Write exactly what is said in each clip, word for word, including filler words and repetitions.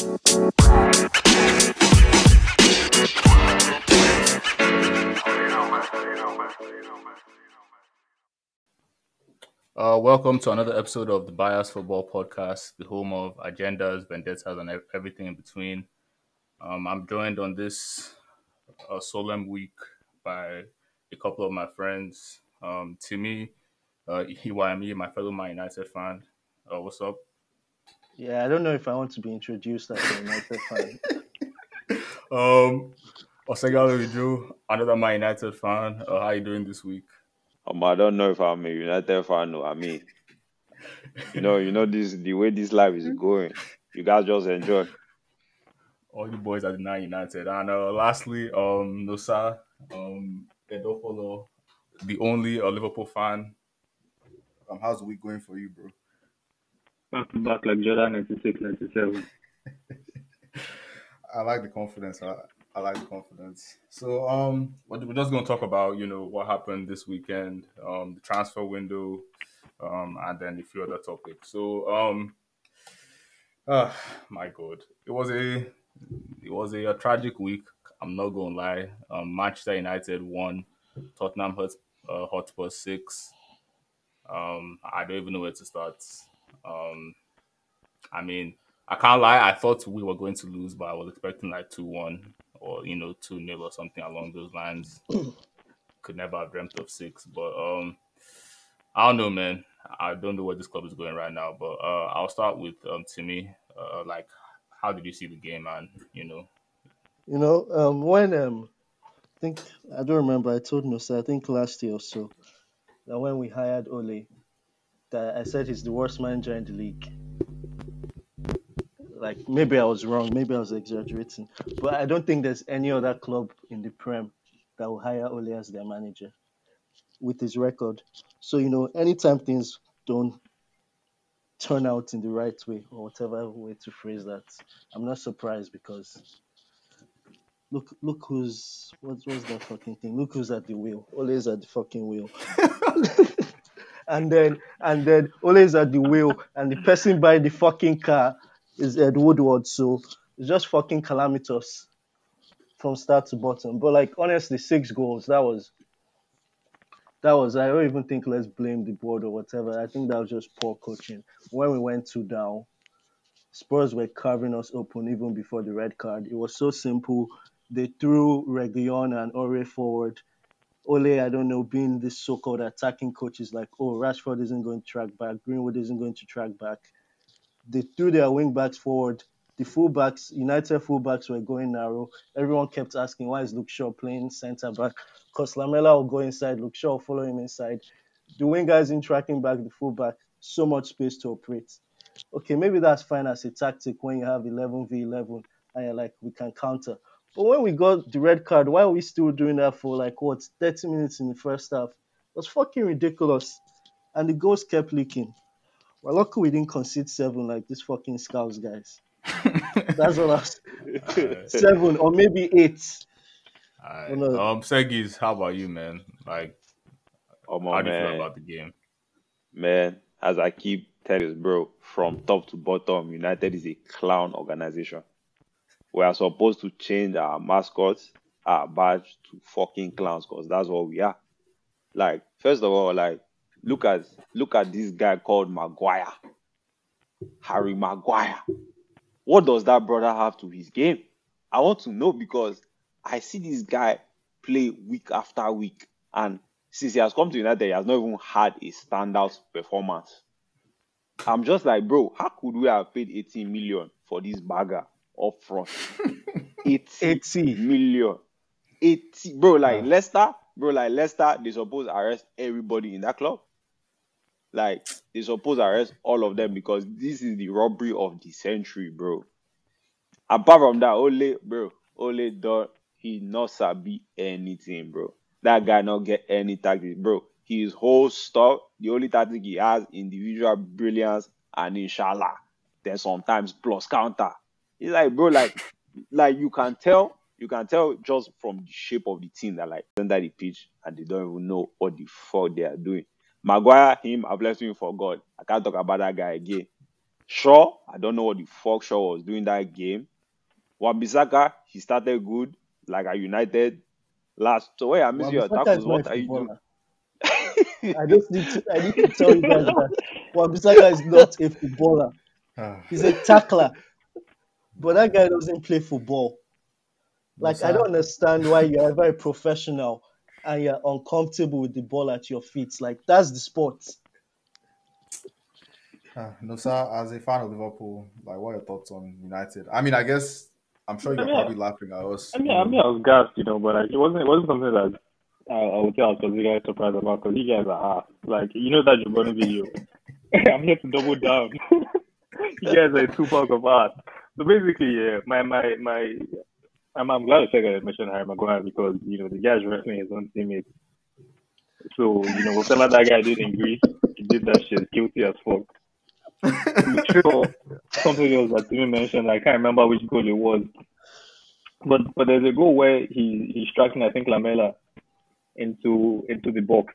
Uh, welcome to another episode of the Bias Football Podcast, the home of agendas, vendettas, and everything in between. Um, I'm joined on this uh, solemn week by a couple of my friends, um, Timmy uh, Iwami, my fellow Man United fan. Uh, what's up? Yeah, I don't know if I want to be introduced as a United fan. um, Osega Ridrew, another Man United fan. Uh, how are you doing this week? Um, I don't know if I'm a United fan or I mean, you know, you know this the way this life is going. You guys just enjoy. All the boys are now United. And uh, lastly, um, Nusa um, Edolfo-lo, the only uh, Liverpool fan. Um, how's the week going for you, bro? Back to back like Jordan ninety-six, ninety-seven. I like the confidence. I, I like the confidence. So um, we're just going to talk about, you know, what happened this weekend, um, the transfer window, um, and then a few other topics. So, um, uh, my God, it was a it was a, a tragic week. I'm not going to lie. Um, Manchester United won, Tottenham Hotspur uh, six. Um, I don't even know where to start. Um, I mean, I can't lie. I thought we were going to lose, but I was expecting like two one or, you know, two nil or something along those lines. Could never have dreamt of six. But um, I don't know, man. I don't know where this club is going right now. But uh, I'll start with um, Timmy. Uh, like, how did you see the game, man? You know? You know, um, when um, I think, I don't remember. I told Nusa, I think last year or so, that when we hired Ole, that I said he's the worst manager in the league. Like, maybe I was wrong. Maybe I was exaggerating. But I don't think there's any other club in the Prem that will hire Ole as their manager with his record. So, you know, anytime things don't turn out in the right way, or whatever way to phrase that, I'm not surprised because look look who's... What was that fucking thing? Look who's at the wheel. Ole's at the fucking wheel. And then, and then Ole's at the wheel, and the person by the fucking car is Ed Woodward. So it's just fucking calamitous from start to bottom. But like, honestly, six goals, that was, that was, I don't even think let's blame the board or whatever. I think that was just poor coaching. When we went two down, Spurs were carving us open even before the red card. It was so simple. They threw Reguilón and Aurier forward. Ole, I don't know, being this so-called attacking coach is like, oh, Rashford isn't going to track back. Greenwood isn't going to track back. They threw their wing-backs forward. The full-backs, United full-backs were going narrow. Everyone kept asking, why is Luke Shaw playing centre-back? Because Lamela will go inside. Luke Shaw will follow him inside. The winger isn't tracking back the full-back. So much space to operate. Okay, maybe that's fine as a tactic when you have eleven v eleven and you're like, we can counter. But when we got the red card, why are we still doing that for, like, what, thirty minutes in the first half? It was fucking ridiculous. And the goals kept leaking. Well, luckily we didn't concede seven like these fucking Scouts guys. That's all I was... right. Seven or maybe eight. Right. No. Um, Segis, how about you, man? Like, oh, how do you feel about the game? Man, as I keep telling you, bro, from top to bottom, United is a clown organization. We are supposed to change our mascots, our badge to fucking clowns, because that's what we are. Like, first of all, like, look at look at this guy called Maguire. Harry Maguire. What does that brother have to his game? I want to know, because I see this guy play week after week. And since he has come to United, he has not even had a standout performance. I'm just like, bro, how could we have paid eighteen million for this bagger? Up front, eighty, eighty million, eighty, bro. Like yeah. Leicester, bro. Like Leicester, they supposed to arrest everybody in that club. Like, they supposed to arrest all of them, because this is the robbery of the century, bro. Apart from that, Ole, bro, Ole done. He not sabi anything, bro. That guy not get any tactics, bro. His whole stuff, the only tactic he has, individual brilliance and inshallah. Then sometimes plus counter. It's like, bro, like, like you can tell, you can tell just from the shape of the team that, like, under the pitch and they don't even know what the fuck they are doing. Maguire, him, I've left him for God. I can't talk about that guy again. Shaw, I don't know what the fuck Shaw was doing that game. Wan-Bissaka, he started good, like at United last. So wait, I miss your tackles. What are you doing? I just need to, I need to tell you guys that Wan-Bissaka is not a footballer. He's a tackler. But that guy doesn't play football. Like, Musa. I don't understand why you're ever a professional and you're uncomfortable with the ball at your feet. Like, that's the sport. Uh, no, sir, as a fan of Liverpool, like, what are your thoughts on United? I mean, I guess, I'm sure you're I mean, probably laughing at us. I mean, you know. I mean, I was gassed, you know, but like, it wasn't it wasn't something that I, I would say I was you guys surprised about, because you guys are, like, you know that you're going to video. I'm here to double down. You guys are a two-pack of art. So basically, yeah, my, my, my, I'm, I'm glad Osega mentioned Harry Maguire, because, you know, the guy's wrestling his own teammates. So, you know, whatever that guy did in Greece, he did that shit, guilty as fuck. Sure, something else that Timmy mentioned, I can't remember which goal it was. But but there's a goal where he, he's striking, I think, Lamela into into the box.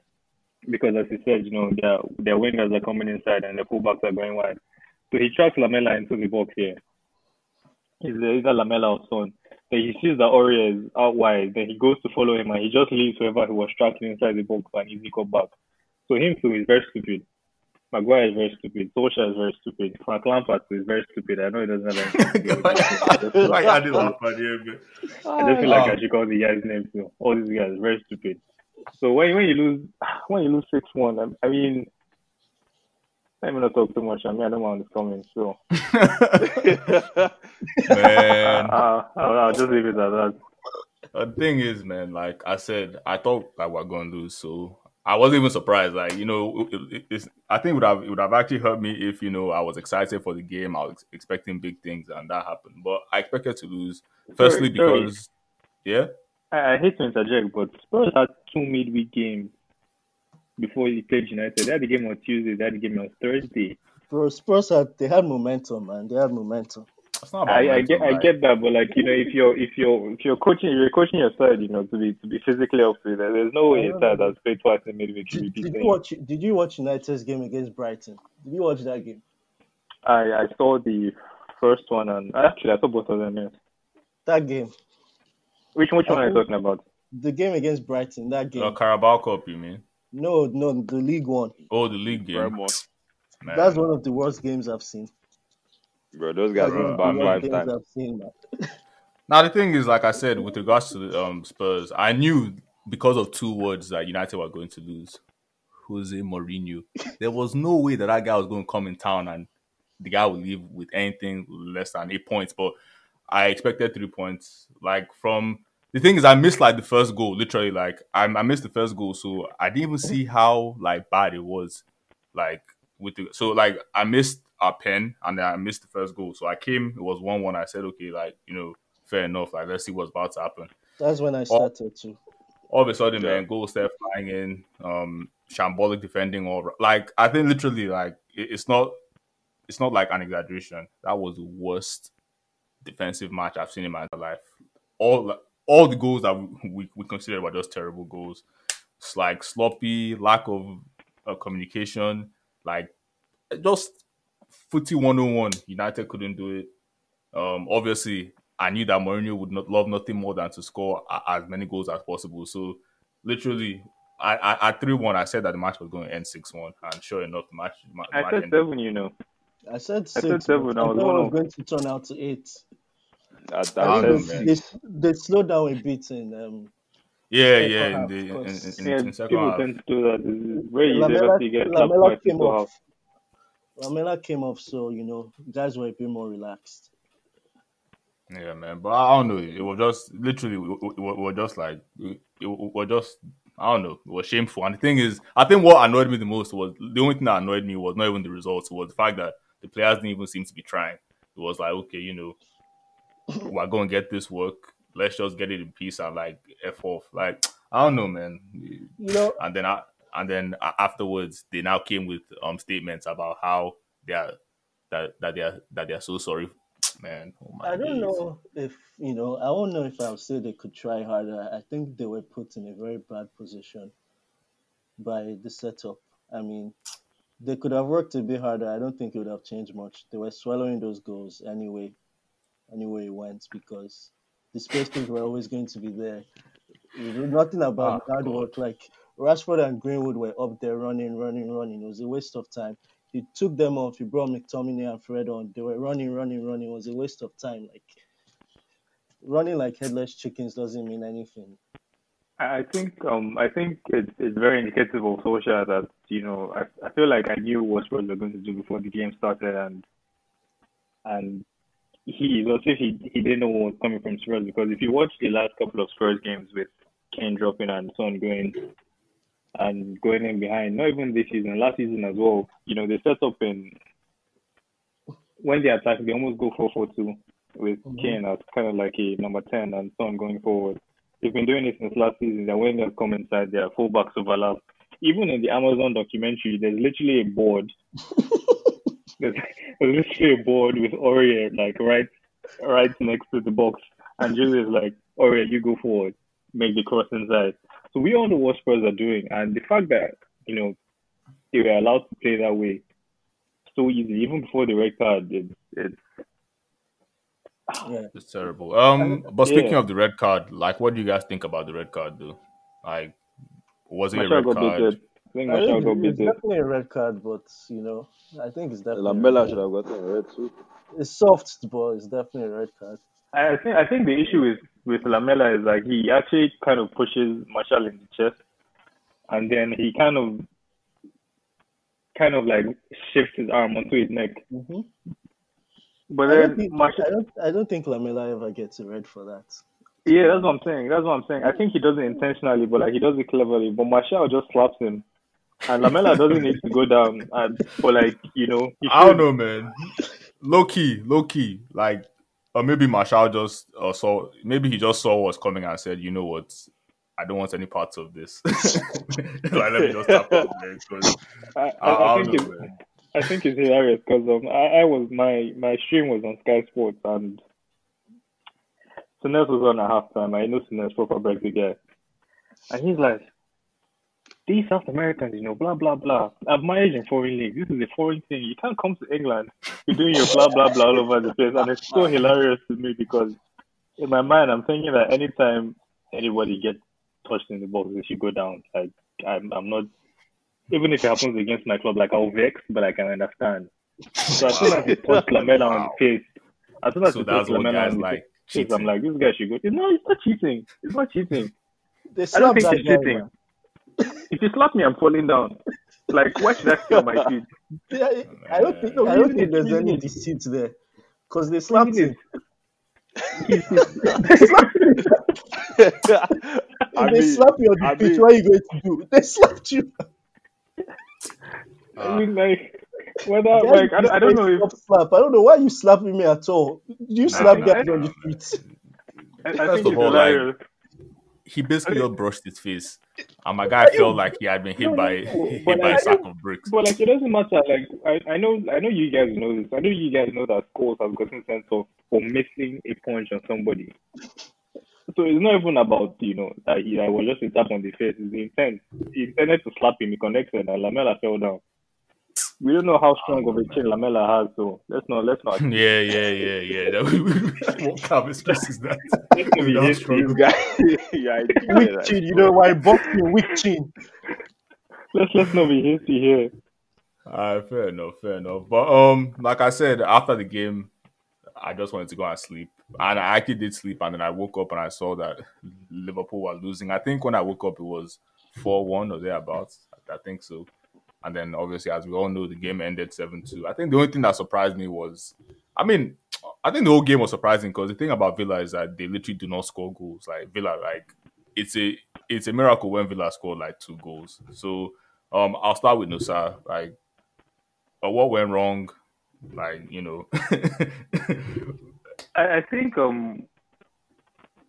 Because as he said, you know, their, their wingers are coming inside and their fullbacks are going wide. So he tracks Lamela into the box here. He's either Lamela or Son. Then he sees that Aurier is out wide. Then he goes to follow him and he just leaves whoever he was tracking inside the box for an easy cut back. So him too is very stupid. Maguire is very stupid. Solskjaer is very stupid. Frank Lampard is very stupid. I know he doesn't have anything to do with it. I, I, I just feel like I should call the guys' names too. All these guys are very stupid. So when, when you lose when you lose six one, I mean, I'm going to talk too much. I mean, I don't want to comment, so. Man. I'll, I'll, I'll just leave it at that. The thing is, man, like I said, I thought that we're going to lose, so I wasn't even surprised. Like, you know, it, it, it's, I think it would, have, it would have actually hurt me if, you know, I was excited for the game. I was ex- expecting big things, and that happened. But I expected to lose, firstly, because, yeah? I, I hate to interject, but Spurs had two midweek games before he played United. They had the game on Tuesday, they had the game on Thursday. Bro, Spurs had they had momentum, man. They had momentum. That's not about I, momentum, I get, right? I get that, but like, you know, if you're if you're if you're coaching you're coaching your side, you know, to be to be physically up to it. There's no way a side that's played twice in midweek. Did, did you watch did you watch United's game against Brighton? Did you watch that game? I I saw the first one, and actually I saw both of them, yes. That game. Which which I one are you talking about? The game against Brighton, that game. Oh, Carabao Cup, you mean? No, no, the league one. Oh, the league game. That's one of the worst games I've seen. Bro, those guys are bad five times. I've seen, now, the thing is, like I said, with regards to the um, Spurs, I knew because of two words that United were going to lose. Jose Mourinho. There was no way that that guy was going to come in town and the guy would leave with anything less than eight points. But I expected three points. Like, from... The thing is, I missed, like, the first goal, literally. Like, I, I missed the first goal, so I didn't even see how, like, bad it was. Like, with the, so, like, I missed our pen, and then I missed the first goal. So I came, it was one one. I said, okay, like, you know, fair enough. Like, let's see what's about to happen. That's when I started, all, too. All of a sudden, yeah. Man, goals there flying in, um, shambolic defending. All, like, I think, literally, like, it, it's not, it's not, like, an exaggeration. That was the worst defensive match I've seen in my entire life. All, like, All the goals that we, we, we considered were just terrible goals. It's like sloppy, lack of uh, communication, like just footy one oh one. United couldn't do it. Um, obviously, I knew that Mourinho would not love nothing more than to score as many goals as possible. So, literally, I, I, at three one, I said that the match was going to end six one. And sure enough, the match, the match I said ended. seven, you know. I said six. I said seven. I was, I was going to turn out to eight. That, that I mean, they, they, they slowed down a bit in um yeah yeah in the in, in, in, in second people half. Tend to do that. Where you Lamela, to get Lamela came off Lamela came off so you know guys were a bit more relaxed. Yeah, man, but I don't know, it was just literally we, we, we were just like we, we were just I don't know, it was shameful. And the thing is, I think what annoyed me the most was the only thing that annoyed me was not even the results, was the fact that the players didn't even seem to be trying. It was like, okay, you know, we're going to get this work. Let's just get it in peace and like F off. Like, I don't know, man. You know, and then I, and then afterwards, they now came with um statements about how they are that that they are that they are so sorry, man. Oh my I don't days. know if you know. I don't know if I would say they could try harder. I think they were put in a very bad position by the setup. I mean, They could have worked a bit harder. I don't think it would have changed much. They were swallowing those goals anyway, anyway it went, because the spaces were always going to be there. Nothing about oh, hard work. Like Rashford and Greenwood were up there running, running, running. It was a waste of time. He took them off. He brought McTominay and Fred on. They were running, running, running. It was a waste of time. Like running like headless chickens doesn't mean anything. I think um I think it, it's very indicative of Solskjaer that, you know, I I feel like I knew what Rashford was going to do before the game started, and and he was if he he didn't know what was coming from Spurs, because if you watch the last couple of Spurs games with Kane dropping and Son going and going in behind, not even this season, last season as well, you know, they set up in when they attack they almost go four four two with mm-hmm. Kane as kind of like a number ten and Son going forward. They've been doing it since last season. That when they come inside, their fullbacks overlap. Even in the Amazon documentary, there's literally a board. there's, there's literally a board with Aurier like right, right next to the box, and Jose is like, "Aurier, you go forward, make the cross inside." So we all know what Spurs are doing, and the fact that, you know, they were allowed to play that way so easy, even before the red card, it's it's. Yeah. It's terrible. Um, but speaking yeah. of the red card, like, what do you guys think about the red card, though? Like, was it Martial a red card? I think I think it's, it's definitely a red card, but you know, I think it's definitely. Lamela should have gotten a red too. It's soft, but it's definitely a red card. I think I think the issue with with Lamela is like he actually kind of pushes Martial in the chest, and then he kind of kind of like shifts his arm onto his neck. Mm-hmm. But I don't, think, Martial, I, don't, I don't think Lamela ever gets a red for that. Yeah, that's what I'm saying. That's what I'm saying. I think he does it intentionally, but like he does it cleverly. But Martial just slaps him, and Lamela doesn't need to go down. And but like you know, I don't know, man. Low key, low key. Like, or maybe Martial just uh, saw. Maybe he just saw what's coming and said, "You know what? I don't want any parts of this." Like, let me just tap on the I, I, I, I don't think know, man. I think it's hilarious because um, I, I was my, my stream was on Sky Sports and Souness was on at halftime. I know Souness, proper Brexit guy, and he's like, "These South Americans, you know, blah blah blah. I've managed in foreign league. This is a foreign thing. You can't come to England. You're doing your blah blah blah all over the place." And it's so hilarious to me because in my mind I'm thinking that anytime anybody gets touched in the box, they should go down. Like I'm I'm not. Even if it happens against my club, like I'll vex, but I can understand. So as soon as he punched Lamela on the face, as soon as he punched Lamela on the face, cheating. I'm like, this guy should go. No, it's not cheating. It's not cheating. They I don't think it's cheating. If you slap me, I'm falling down. Like, why should I stay on my feet? Yeah, I don't think. I don't think there's any deceit there, because they slapped him. They slapped him. If they slap you on the pitch, what are you going to do? They slapped you. Uh, I mean, like, whether yeah, like I don't, I don't know if slap. I don't know why you slapping me at all. Do you nah, slap nah, guys on the streets? I, I think all, like, he basically I mean, just brushed his face, and my guy felt like he had been hit no, by no, hit by like, a sack of bricks. But like, it doesn't matter. Like, I, I know, I know you guys know this. I know you guys know that scores have gotten sense of for missing a punch on somebody. So it's not even about, you know, that he I was just a tap on the face. It's the intent. He intended to slap him, he connected, and Lamela fell down. We don't know how strong oh, of a chin Lamela has, so let's not let's not. Yeah, yeah, yeah, yeah. What kind of stress is that? That's gonna be his guy. Yeah, weak yeah, chin, you know why boxing weak chin. Let's let's not be hasty here. Alright, uh, fair enough, fair enough. But um, like I said, after the game, I just wanted to go and sleep. And I actually did sleep, and then I woke up and I saw that Liverpool were losing. I think when I woke up, it was four one or thereabouts. I think so. And then, obviously, as we all know, the game ended seven two. I think the only thing that surprised me was... I mean, I think the whole game was surprising because the thing about Villa is that they literally do not score goals. Like, Villa, like, it's a it's a miracle when Villa scored, like, two goals. So, um, I'll start with Nusa. Like, but what went wrong? Like, you know... I think um,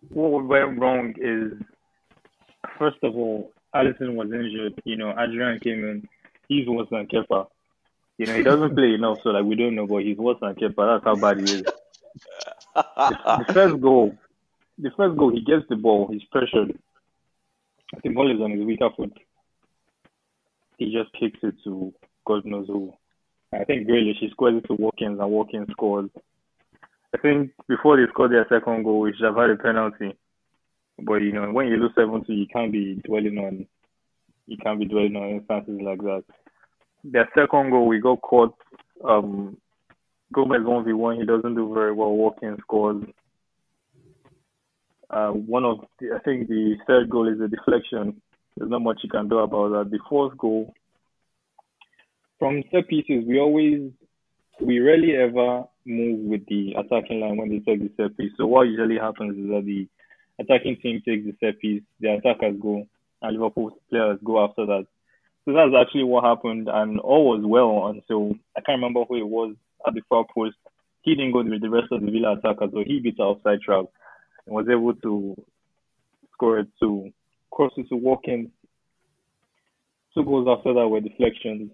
what went wrong is, first of all, Alisson was injured. You know, Adrian came in. He's worse than Kepa. You know, he doesn't play enough, so like we don't know, but he's worse than Kepa. That's how bad he is. the, the first goal, the first goal, he gets the ball. He's pressured. The ball is on his weaker foot. He just kicks it to God knows who. I think Grealish, he squares it to Watkins, and Watkins scores. I think before they scored their second goal, we should have had a penalty. But, you know, when you lose seven two, you can't be dwelling on you can't be dwelling on instances like that. Their second goal, we got caught. Um, Gomez one v one, he doesn't do very well. Watkins scores. Uh, one of the, I think the third goal is a deflection. There's not much you can do about that. The fourth goal, from set pieces, we always, we rarely ever move with the attacking line when they take the set piece. So what usually happens is that the attacking team takes the set piece, the attackers go, and Liverpool players go after that. So that's actually what happened, and all was well until, I can't remember who it was at the far post. He didn't go with the rest of the Villa attackers, so he beat an offside trap and was able to score it to cross it to Watkins. Two goals after that were deflections.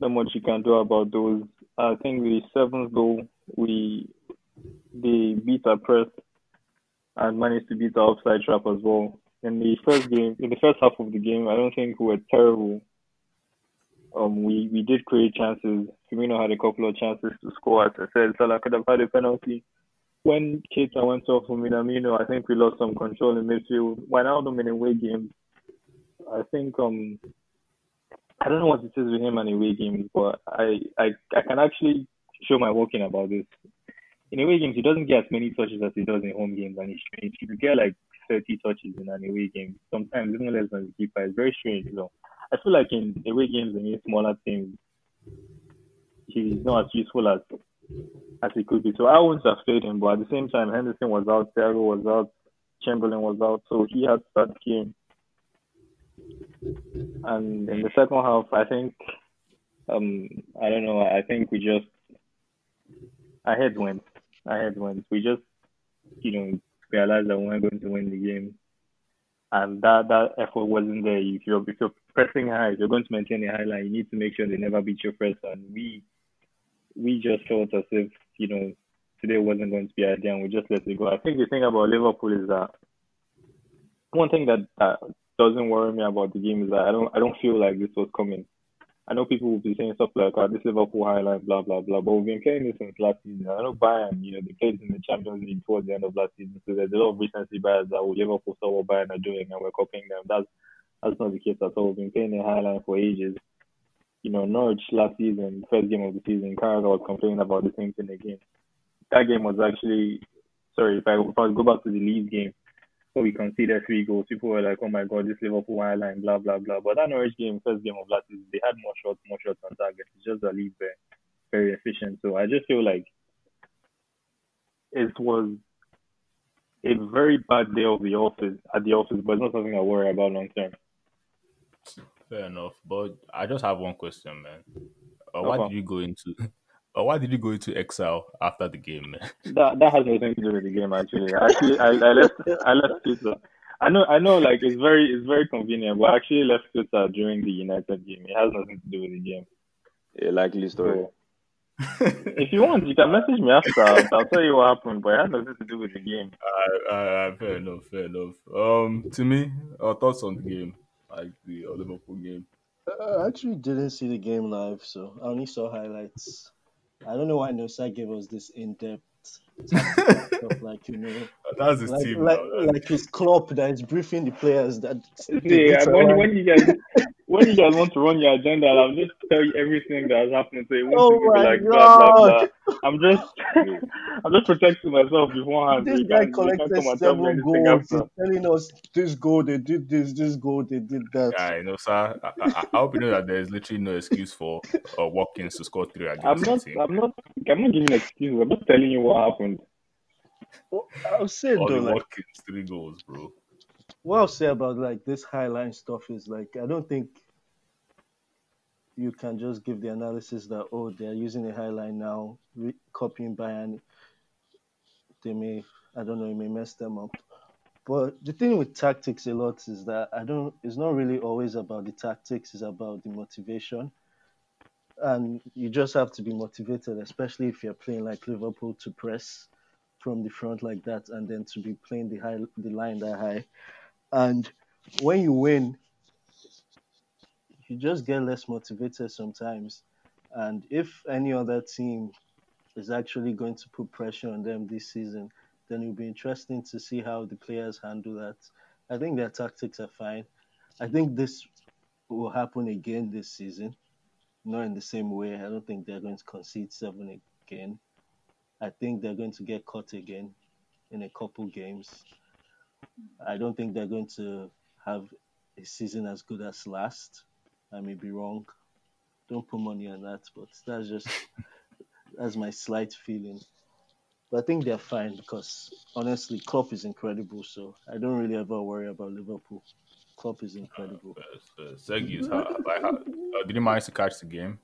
Not much you can do about those. I think the seventh goal, we they beat our press and managed to beat our offside trap as well. In the first game, in the first half of the game, I don't think we were terrible. Um, we, we did create chances. Firmino had a couple of chances to score. As I said, Salah could have had a penalty. When Keita went off for Minamino, I think we lost some control in midfield. When Wijnaldum in away games, I think um. I don't know what it is with him and away games, but I, I, I can actually show my working about this. In away games, he doesn't get as many touches as he does in home games, and he should get like thirty touches in an away game. Sometimes even less than the keeper. It's very strange. So I feel like in away games against smaller teams, he's not as useful as as he could be. So I wouldn't have played him, but at the same time, Henderson was out, Thiago was out, Chamberlain was out, so he had to start the game. And in the second half, I think, um, I don't know, I think we just, our heads went. Our heads went. We just, you know, realized that we weren't going to win the game. And that, that effort wasn't there. If you're, if you're pressing high, if you're going to maintain a high line, you need to make sure they never beat your press. And we we just felt as if, you know, today wasn't going to be our day, and we just let it go. I think the thing about Liverpool is that one thing that uh, doesn't worry me about the game is that I don't I don't feel like this was coming. I know people will be saying stuff like, oh, this Liverpool highlight, blah, blah, blah, but we've been playing this since last season. I know Bayern, you know, they played in the Champions League towards the end of last season, so there's a lot of recency bias that oh, Liverpool saw what Bayern are doing and we're copying them. That's that's not the case at all. We've been playing a highlight for ages. You know, Norwich last season, first game of the season, Carragher was complaining about the same thing again. That game was actually, sorry, if I, if I go back to the Leeds game, we conceded three goals. People were like, oh my God, this Liverpool highline, blah, blah, blah. But that Norwich game, first game of last season, they had more shots, more shots on target. It's just that Leeds were very efficient. So I just feel like it was a very bad day of the office, at the office, but it's not something I worry about long term. Fair enough. But I just have one question, man. Uh, why okay. did you go into... But why did you go into exile after the game, man? That that has nothing to do with the game, actually. Actually, I, I left I left Twitter. I know I know, like it's very it's very convenient, but I actually left Twitter during the United game. It has nothing to do with the game. A likely story. So, if you want, you can message me after. I'll tell you what happened, but it has nothing to do with the game. Uh, uh, fair enough, fair enough. Um, to me, our thoughts on the game, like the Liverpool game. I actually didn't see the game live, so I only saw highlights. I don't know why Nosa gave us this in-depth stuff, like, you know. That's his like, team. Like, now, like his Klopp that is briefing the players. That yeah, when, when, you guys, when you guys want to run your agenda, I'll just tell you everything that has happened. So you want oh to be like, blah, blah, blah. I'm just, I'm just protecting myself beforehand. This guy collected seven goals. He's telling us this goal, they did this, this goal, they did that. Yeah, I know, sir. I, I, I hope you know that there's literally no excuse for uh, Watkins to score three against I'm not, team. I'm not, I'm not giving excuses. I'm just telling you what happened. Well, I'll say, though, like, Watkins, three goals, bro. What I'll say about, like, this highline stuff is, like, I don't think you can just give the analysis that, oh, they're using a highline now, re- copying Bayern. They may, I don't know, it may mess them up. But the thing with tactics a lot is that I don't, it's not really always about the tactics, it's about the motivation. And you just have to be motivated, especially if you're playing like Liverpool, to press from the front like that, and then to be playing the high, the line that high. And when you win, you just get less motivated sometimes. And if any other team is actually going to put pressure on them this season, then it'll be interesting to see how the players handle that. I think their tactics are fine. I think this will happen again this season. Not in the same way. I don't think they're going to concede seven again. I think they're going to get caught again in a couple games. I don't think they're going to have a season as good as last. I may be wrong. Don't put money on that, but that's just that's my slight feeling. But I think they're fine because, honestly, Klopp is incredible, so I don't really ever worry about Liverpool. Klopp is incredible. Uh, uh, Sergio, how, like, how, uh, did you manage to catch the game?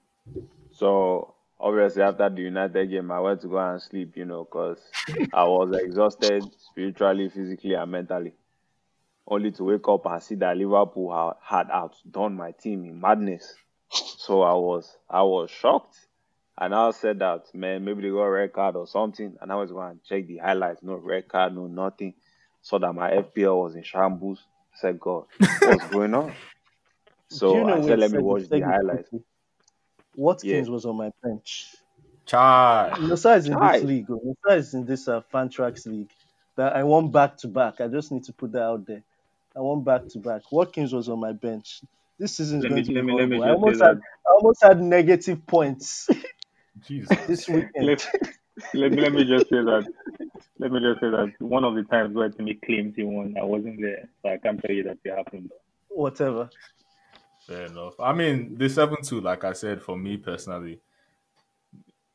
So, obviously, after the United game, I went to go and sleep, you know, because I was exhausted spiritually, physically, and mentally. Only to wake up and see that Liverpool had outdone my team in madness. So I was I was shocked. And I said that, man, maybe they got a red card or something. And I was going to check the highlights. No red card, no nothing. So that my F P L was in shambles. I said, God, what's going on? So you know I said, let me watch the highlights. Watkins yeah. was on my bench. Chai. Nusa is in Chai. this league. Nusa is in this uh, Fantrax league. That I want back-to-back. I just need to put that out there. I want back-to-back. Watkins was on my bench. This season is going me, to be me, horrible. I almost, had, I almost had negative points. Jesus. This weekend. Let, let, me, let me just say that. Let me just say that one of the times where Timmy claimed he won, I wasn't there, so I can't tell you that it happened. Whatever. Fair enough. I mean, the seven two, like I said, for me personally,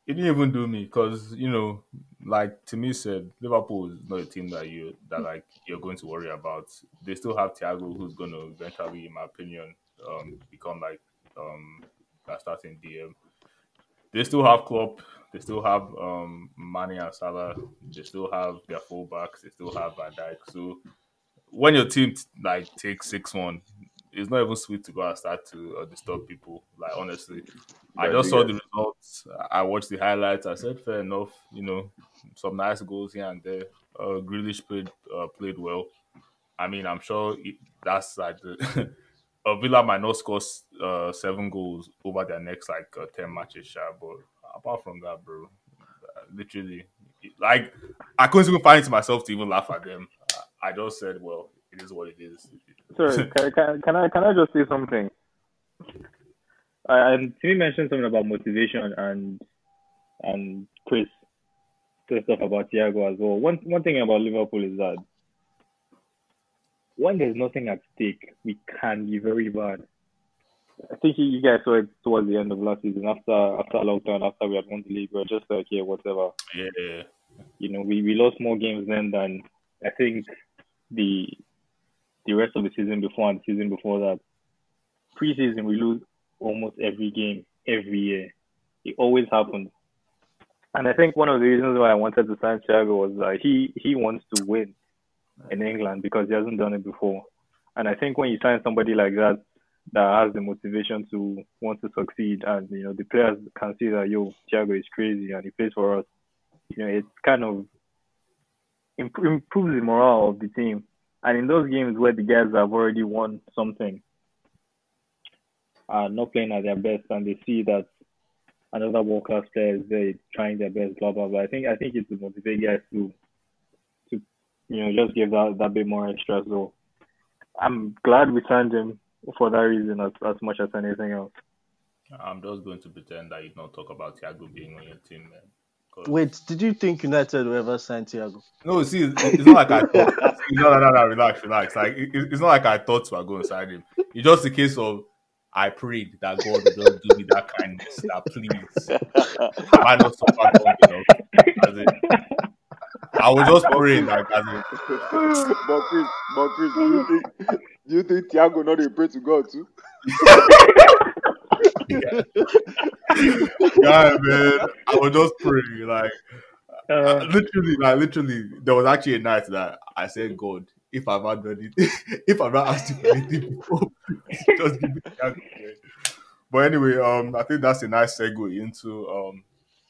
it didn't even do me because, you know, like Timmy said, Liverpool is not a team that you that like you're going to worry about. They still have Thiago, who's going to eventually, in my opinion, um, become like um, a starting D M. They still have Klopp. They still have um, Mane and Salah. They still have their fullbacks. They still have Van Dijk. So when your team like takes six one, it's not even sweet to go and start to uh, disturb people. Like honestly, I just saw the results. I watched the highlights. I said, fair enough. You know, some nice goals here and there. Uh, Grealish played uh, played well. I mean, I'm sure it, that's like. The Uh, Villa might not score uh, seven goals over their next like uh, ten matches, yeah, but apart from that, bro, uh, literally, it, like I couldn't even find it to myself to even laugh at them. I, I just said, "Well, it is what it is." Sorry, can, can, can I can I just say something? Um, Timmy mentioned something about motivation, and and Chris said stuff about Thiago as well. One one thing about Liverpool is that, when there's nothing at stake, we can be very bad. I think you guys saw it towards the end of last season. After after lockdown, after we had won the league, we were just like, yeah, whatever. Yeah. You know, we, we lost more games then than I think the the rest of the season before and the season before that. Preseason, we lose almost every game, every year. It always happens. And I think one of the reasons why I wanted to sign Thiago was that he, he wants to win in England because he hasn't done it before. And I think when you sign somebody like that that has the motivation to want to succeed, and you know the players can see that, yo, Thiago is crazy and he plays for us, you know, it kind of imp- improves the morale of the team. And in those games where the guys have already won something are not playing at their best, and they see that another world-class player is there trying their best, blah blah blah, I think I think it will motivate guys to, you know, just give that, that bit more extra. So I'm glad we signed him for that reason as, as much as anything else. I'm just going to pretend that you don't talk about Thiago being on your team, man. Cause... Wait, did you think United will ever sign Thiago? No, see, it's, it's not like I thought. No, no, no, no, relax, relax. Like, it, it's not like I thought we were going to sign him. It's just a case of I prayed that God would just do me that kindness, that please, I not so far gone, you know? As in, I was just praying, like, as a... But Chris, but Chris, do you think, do you think Thiago not a pray to God too? Yeah. God, man, I was just praying, like, uh, literally, like, literally, there was actually a night that I said, God, if I've not done it, if I've not asked you for anything before, just give me Thiago. But anyway, um, I think that's a nice segue into um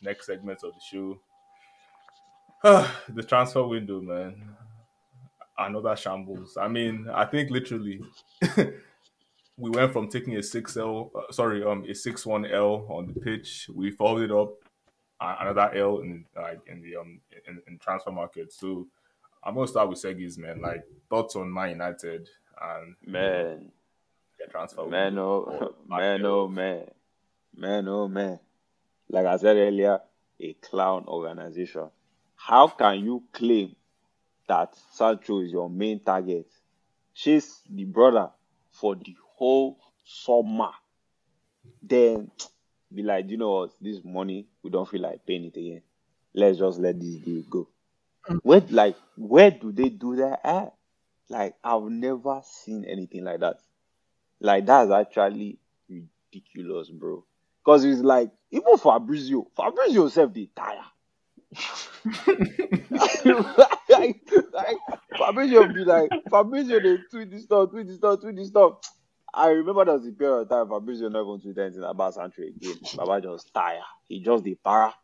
next segment of the show. The transfer window, man. Another shambles. I mean, I think literally we went from taking a six L, uh, sorry, um, a six one L on the pitch. We followed it up uh, another L in like uh, in the um in, in transfer market. So I'm gonna start with Segis, man. Like thoughts on Man United and man, their transfer. Man, oh man, oh man, man, oh man. Like I said earlier, a clown organization. How can you claim that Sancho is your main target? Chase the brother for the whole summer. Then be like, you know what? This money, we don't feel like paying it again. Let's just let this deal go. Where, like, where do they do that at? Like, I've never seen anything like that. Like, that's actually ridiculous, bro. Because it's like, even Fabrizio, Fabrizio himself, they tire. like, like, Fabrizio be like, Fabrizio, they tweet this stuff, tweet this stuff, tweet this stuff. I remember there was a period of time Fabrizio never going to tweet anything about Sancho again. Baba just tire. He just the para.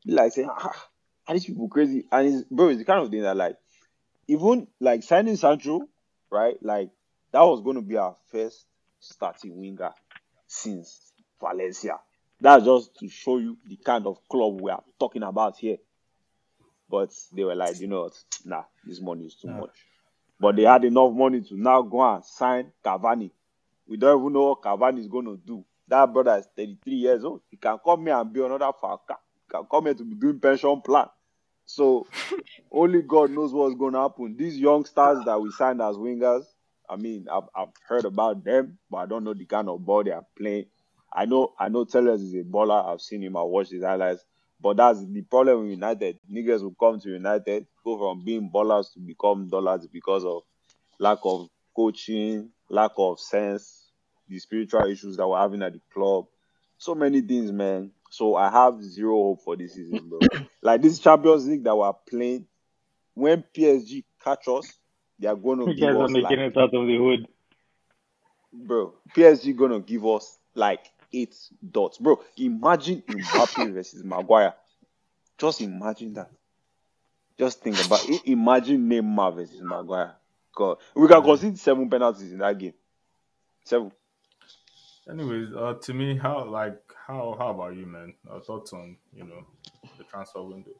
He like saying, ah, are these people crazy? And it's, bro, it's the kind of thing that, like, even like signing Sancho, right? Like, that was going to be our first starting winger since Valencia. That's just to show you the kind of club we are talking about here. But they were like, you know what? Nah, this money is too nah. much. But they had enough money to now go and sign Cavani. We don't even know what Cavani is going to do. That brother is thirty-three years old. He can come here and be another Falcao. He can come here to be doing pension plan. So only God knows what's going to happen. These youngsters that we signed as wingers, I mean, I've, I've heard about them, but I don't know the kind of ball they are playing. I know I know Tellers is a baller. I've seen him. I watched his highlights. But that's the problem with United. Niggas will come to United, go from being ballers to become dollars because of lack of coaching, lack of sense, the spiritual issues that we're having at the club. So many things, man. So I have zero hope for this season, bro. Like this Champions League that we're playing, when P S G catch us, they are going to give us... You guys are making it out of the hood. Bro, P S G going to give us, like... eight dots, bro. Imagine Mbappe versus Maguire. Just imagine that. Just think about it. Imagine Neymar versus Maguire. God, we can concede seven penalties in that game. Seven. Anyways, uh, to me, how like how how about you, man? Our thoughts on you know the transfer window.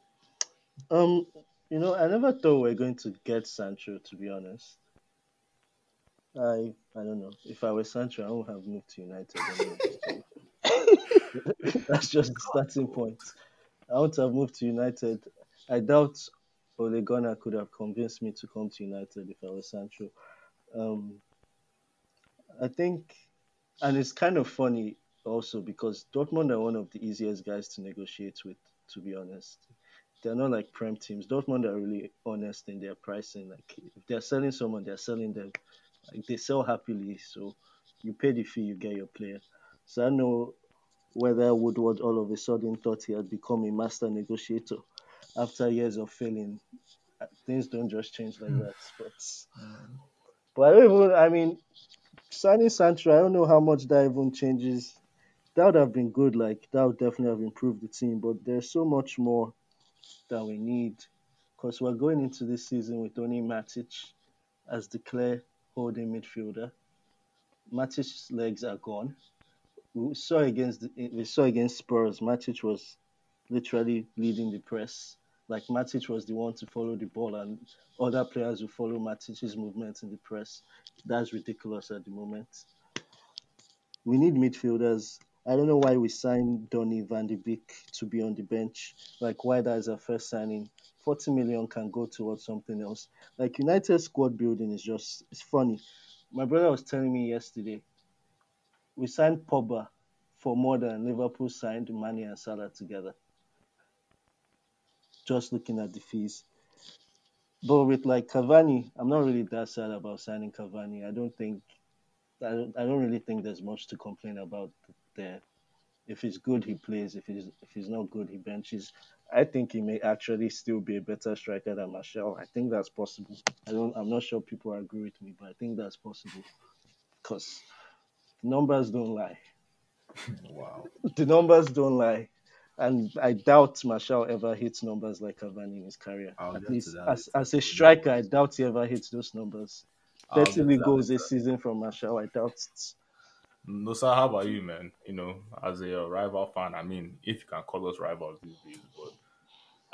Um, you know, I never thought we were going to get Sancho. To be honest. I I don't know. If I was Sancho, I would have moved to United. That's just the starting point. I would have moved to United. I doubt Ole Gunnar could have convinced me to come to United if I was Sancho. Um, I think, and it's kind of funny also because Dortmund are one of the easiest guys to negotiate with, to be honest. They're not like Prem teams. Dortmund are really honest in their pricing. Like if they're selling someone, they're selling them. Like they sell happily, so you pay the fee, you get your player. So I don't know whether Woodward all of a sudden thought he had become a master negotiator after years of failing. Things don't just change like that. But, but even, I mean, signing Sancho, I don't know how much that even changes. That would have been good. Like that would definitely have improved the team. But there's so much more that we need because we're going into this season with only Matic as the clear holding midfielder. Matic's legs are gone. We saw against the, we saw against Spurs, Matic was literally leading the press. Like Matic was the one to follow the ball, and other players will follow Matic's movements in the press. That's ridiculous at the moment. We need midfielders. I don't know why we signed Donny van de Beek to be on the bench. Like why that is our first signing. forty million can go towards something else. Like United squad building is just, it's funny. My brother was telling me yesterday, we signed Pogba for more than Liverpool signed Mane and Salah together. Just looking at the fees. But with like Cavani, I'm not really that sad about signing Cavani. I don't think, I don't, I don't really think there's much to complain about there. If he's good, he plays. If he's, if he's not good, he benches. I think he may actually still be a better striker than Martial. I think that's possible. I don't, I'm not sure people agree with me, but I think that's possible because numbers don't lie. Wow. The numbers don't lie. And I doubt Martial ever hits numbers like Cavani in his career. I'll At least as, as a striker, I doubt he ever hits those numbers. thirty goals a season from Martial, I doubt it. Nusa, how about you, man? You know, as a rival fan, I mean, if you can call us rivals these days, but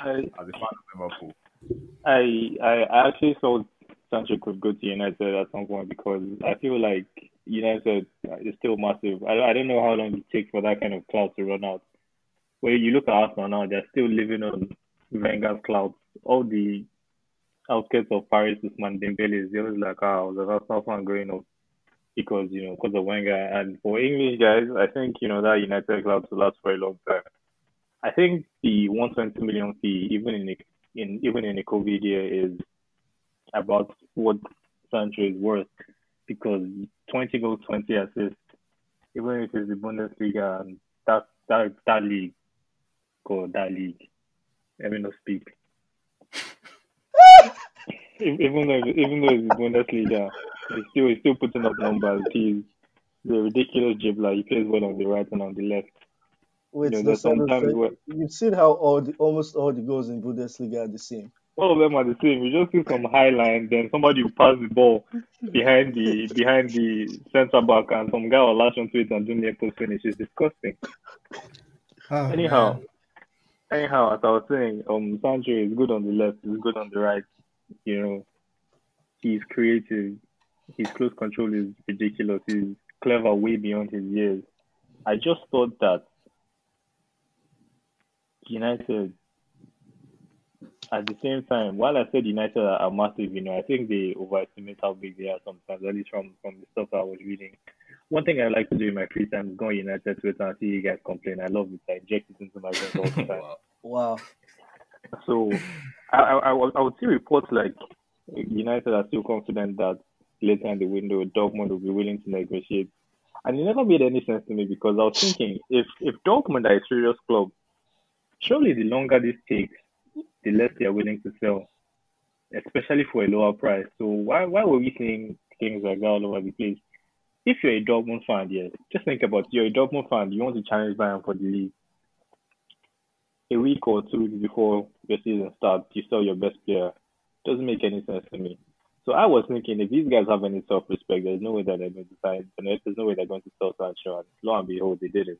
I, as a fan of Liverpool. I, I actually thought Sancho could go to United at some point because I feel like United is still massive. I, I don't know how long it takes for that kind of clout to run out. When you look at Arsenal now, they're still living on Wenger's clout. All the outskirts of Paris, Ousmane Dembele is always like, ah, I was an Arsenal fan growing up because, you know, because of Wenger. And for English guys, I think, you know, that United clout will last for a long time. I think the one hundred twenty million fee, even in the In, even in a COVID year, is about what Sancho is worth, because twenty goals, twenty assists, even if it's the Bundesliga and that that that league, God, that league, let me not speak. even though even though it's the Bundesliga, he's still he's still putting up numbers. He's the ridiculous dribbler. He plays well on the right and on the left. Wait, you know, no, sometimes where... You've seen how all the, almost all the goals in Bundesliga are the same. All of them are the same. You just see some high line, then somebody will pass the ball behind the behind the centre back, and some guy will lash onto it and do near post finish. It's disgusting. Oh, anyhow, man. anyhow, as I was saying, um, Sancho is good on the left, he's good on the right. You know, he's creative. His close control is ridiculous. He's clever way beyond his years. I just thought that United, at the same time, while I said United are, are massive, you know, I think they overestimate how big they are sometimes, at least from, from the stuff I was reading. One thing I like to do in my free time is go on United Twitter and see you guys complain. I love it. I inject it into my brain all the time. Wow. So I, I, I would see reports like United are still confident that later in the window, Dortmund will be willing to negotiate. And it never made any sense to me because I was thinking, if, if Dortmund are a serious club, surely the longer this takes, the less they are willing to sell, especially for a lower price. So why why were we seeing things like that all over the place? If you're a Dortmund fan, yes, just think about it. You're a Dortmund fan, you want to challenge Bayern for the league. A week or two weeks before your season starts, you sell your best player. Doesn't make any sense to me. So I was thinking, if these guys have any self-respect, there's no way that they're going to sign. There's no way they're going to sell Sancho. And lo and behold, they did it.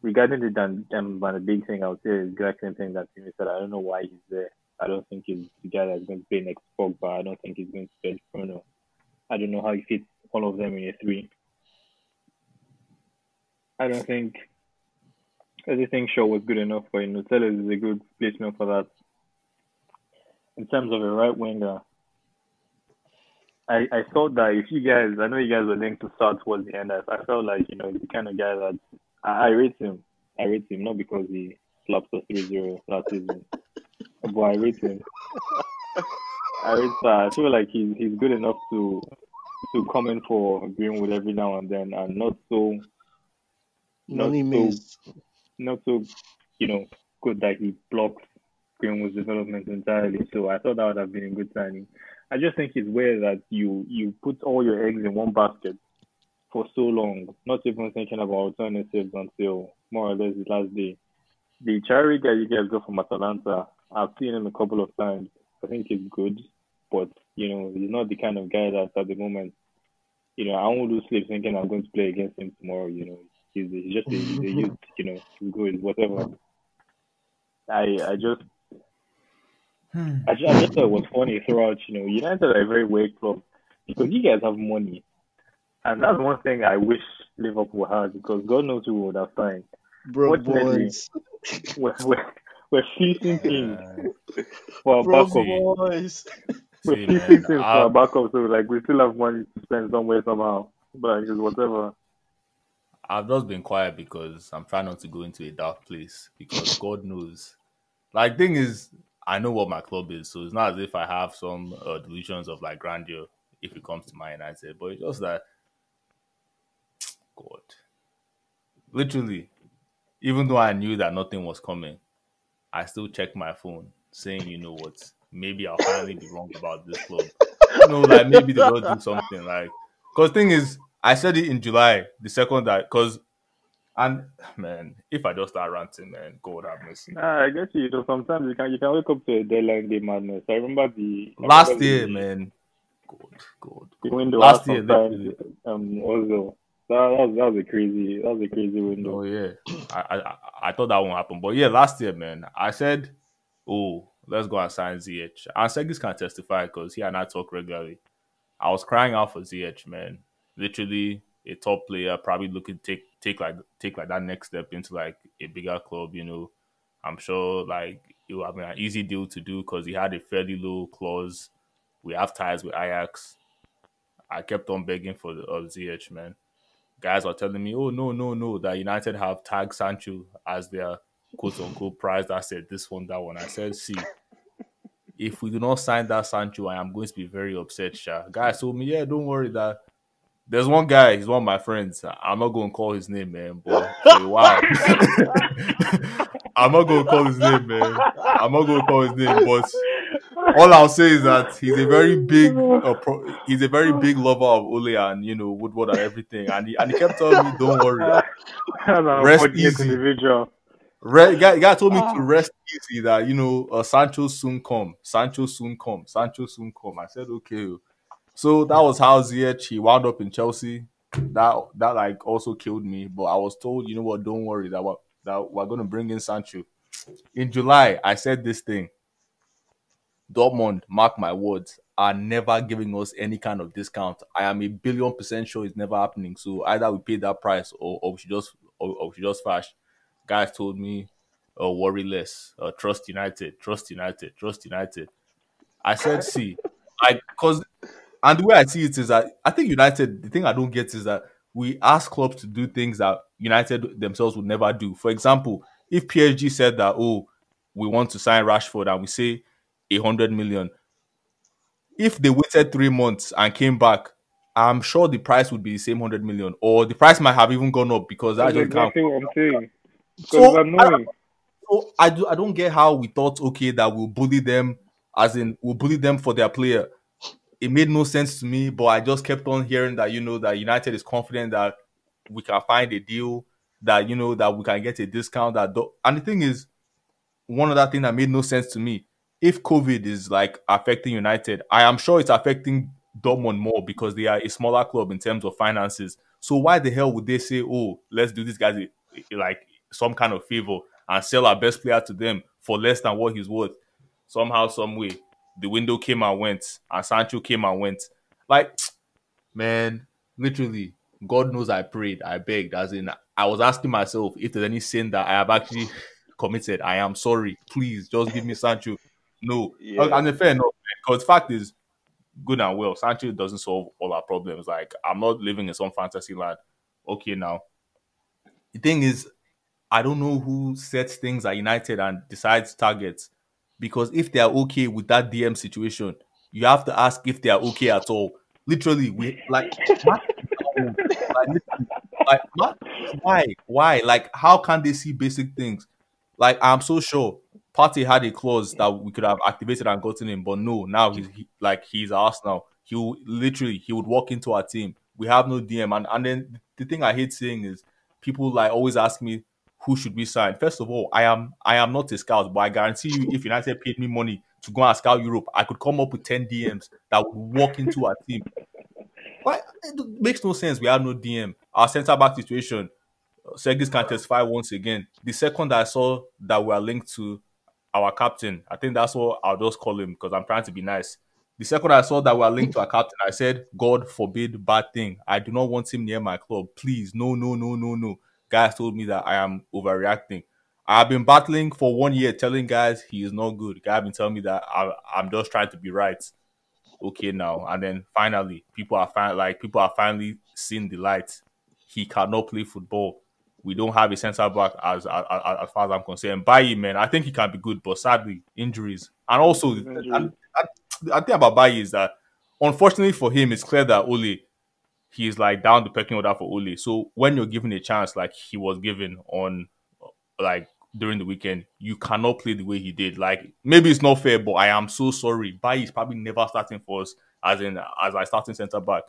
Regarding the Dan, Dan Van Beek thing, I would say the exact same thing that Timmy said. I don't know why he's there. I don't think he's the guy that's going to play next Pogba. I don't think he's going to play Bruno. I don't know how he fits all of them in a three. I don't think anything Shaw was good enough for him. Nutellas is a good placement for that. In terms of a right winger, I, I thought that if you guys, I know you guys were linked to start towards the end. I, I felt like, you know, he's the kind of guy that I rate him. I rate him, not because he slapped us three zero last season, but I rate him. I rate that. I feel like he's, he's good enough to to come in for Greenwood every now and then, and not so... Not so, not so, you know, good that he blocks Greenwood's development entirely. So I thought that would have been a good signing. I just think it's weird that you, you put all your eggs in one basket for so long, not even thinking about alternatives until more or less the last day. The Chari guy you guys got from Atalanta, I've seen him a couple of times. I think he's good, but, you know, he's not the kind of guy that at the moment, you know, I won't lose sleep thinking I'm going to play against him tomorrow, you know. He's, he's just a, he's a youth, you know, he's good, whatever. I I just, hmm. I just, I just thought it was funny throughout, you know. United are a very weird club because you guys have money. And that's one thing I wish Liverpool had, because God knows who would have signed. Bro, boys. We're, we're, we're fleecing teams yeah. for our Bro backup. Boys. We're See, fleecing man, teams for our backup, so like, we still have money to spend somewhere, somehow. But just whatever. I've just been quiet because I'm trying not to go into a dark place, because God knows. Like, thing is, I know what my club is, so it's not as if I have some uh, delusions of, like, grandeur if it comes to my United, but it's just that God. Literally, even though I knew that nothing was coming, I still checked my phone saying, you know what, maybe I'll finally be wrong about this club. You know, like maybe they'll do something. Like, because thing is, I said it in July, the second that, because, and man, if I just start ranting, man, God have mercy. Nah, I guess you know, sometimes you can you can wake up to a deadline day madness. I remember the I last remember year, the, man. God, God. God. The window last year, um, also. was that was a crazy that was a crazy window. Oh yeah, I, I I thought that won't happen. But yeah, last year, man, I said, oh, let's go and sign Z H. And Segis can testify because he and I talk regularly. I was crying out for Z H, man. Literally a top player, probably looking to take take like take like that next step into like a bigger club. You know, I'm sure like it would have been an easy deal to do because he had a fairly low clause. We have ties with Ajax. I kept on begging for the of Z H, man. Guys were telling me, oh, no, no, no, that United have tagged Sancho as their quote-unquote prized asset, this one, that one. I said, see, if we do not sign that Sancho, I am going to be very upset, Sha. Guys told me, yeah, don't worry that. There's one guy, he's one of my friends. I'm not going to call his name, man, but for a while. I'm not going to call his name, man. I'm not going to call his name, but... All I'll say is that he's a very big, uh, pro, he's a very big lover of Ole and you know Woodward and everything, and he and he kept telling me, "Don't worry, rest easy." Re, guy, guy told me to rest easy that you know uh, Sancho soon come, Sancho soon come, Sancho soon come. I said, "Okay." So that was how Z H he wound up in Chelsea. That that like also killed me, but I was told, you know what? Don't worry that we're, that we're going to bring in Sancho in July. I said this thing. Dortmund, mark my words, are never giving us any kind of discount. I am a billion percent sure it's never happening. So either we pay that price or, or we should just or, or we should just flash. Guys told me, oh, worry less. Uh, trust United. Trust United. Trust United. I said, see. I, cause, and the way I see it is that I think United, the thing I don't get is that we ask clubs to do things that United themselves would never do. For example, if P S G said that, oh, we want to sign Rashford and we say, one hundred million. If they waited three months and came back, I'm sure the price would be the same one hundred million, or the price might have even gone up because I don't count. So I, so I do. I don't get how we thought okay that we'll bully them, as in we'll bully them for their player. It made no sense to me, but I just kept on hearing that you know that United is confident that we can find a deal, that you know that we can get a discount. That do- and the thing is, one other thing that made no sense to me. If COVID is like affecting United, I am sure it's affecting Dortmund more because they are a smaller club in terms of finances. So why the hell would they say, oh, let's do this guy like some kind of favor and sell our best player to them for less than what he's worth? Somehow, some way, the window came and went and Sancho came and went. Like, man, literally, God knows I prayed, I begged. As in, I was asking myself if there's any sin that I have actually committed. I am sorry. Please, just give me Sancho. No, yeah. And fair enough, because the fact is, good and well, Sancho doesn't solve all our problems. Like, I'm not living in some fantasy land. Okay, now, the thing is, I don't know who sets things at United and decides targets, because if they are okay with that D M situation, you have to ask if they are okay at all. Literally, we like, like, like why, why, like, how can they see basic things? Like, I'm so sure. Partey had a clause that we could have activated and gotten him, but no, now he's he, like he's Arsenal. He will, literally he would walk into our team. We have no D M, and and then the thing I hate saying is people like always ask me who should we sign. First of all, I am I am not a scout, but I guarantee you, if United paid me money to go and scout Europe, I could come up with ten D Ms that would walk into our team. Like, it makes no sense. We have no D M. Our centre back situation, Sergis can testify once again. The second I saw that we are linked to our captain, I think that's what I'll just call him because I'm trying to be nice. The second I saw that we are linked to our captain, I said, God forbid bad thing. I do not want him near my club. Please, no, no, no, no, no. Guys told me that I am overreacting. I've been battling for one year telling guys he is not good. Guys have been telling me that I, I'm just trying to be right. Okay, now. And then finally, people are, fin- like, people are finally seeing the light. He cannot play football. We don't have a centre-back as, as as far as I'm concerned. Bailly, man, I think he can be good, but sadly, injuries. And also, the thing about Bailly is that, unfortunately for him, it's clear that Ole, he's like down the pecking order for Ole. So when you're given a chance like he was given on, like during the weekend, you cannot play the way he did. Like, maybe it's not fair, but I am so sorry. Bailly is probably never starting for us as in as I starting centre-back.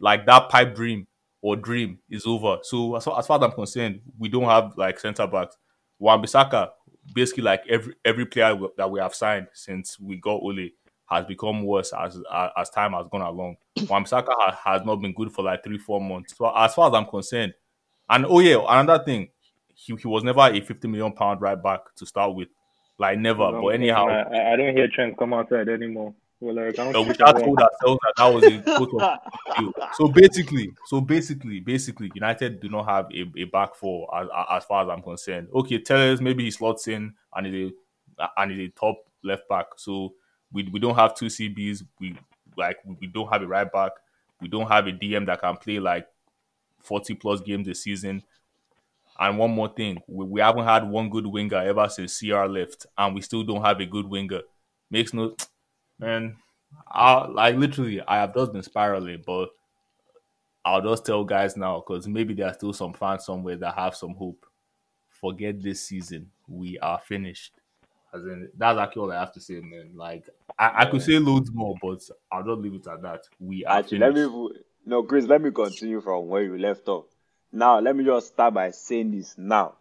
Like, that pipe dream. Or dream is over. So as far, as far as I'm concerned, we don't have like centre backs. Wan-Bissaka, basically like every every player that we have signed since we got Ole, has become worse as as, as time has gone along. Wan-Bissaka has, has not been good for like three, four months. So as far as I'm concerned, and oh yeah, another thing, he, he was never a fifty million pound right back to start with, like never. But anyhow, I, I don't hear Trent come outside anymore. Well, like, I don't we told ourselves that that was a total deal. So basically, so basically, basically, United do not have a, a back four as, as far as I'm concerned. Okay, tell us maybe he slots in and is a and is a top left back. So we we don't have two C Bs. We like we don't have a right back. We don't have a D M that can play like forty plus games a season. And one more thing, we, we haven't had one good winger ever since C R left, and we still don't have a good winger. Makes no. Man, I like literally, I have just been spiraling, but I'll just tell guys now because maybe there are still some fans somewhere that have some hope. Forget this season, we are finished. As in, that's actually all I have to say, man. Like, I, I could say loads more, but I'll just leave it at that. We are actually finished. Let me no, Chris, let me continue from where you left off. Now, let me just start by saying this now.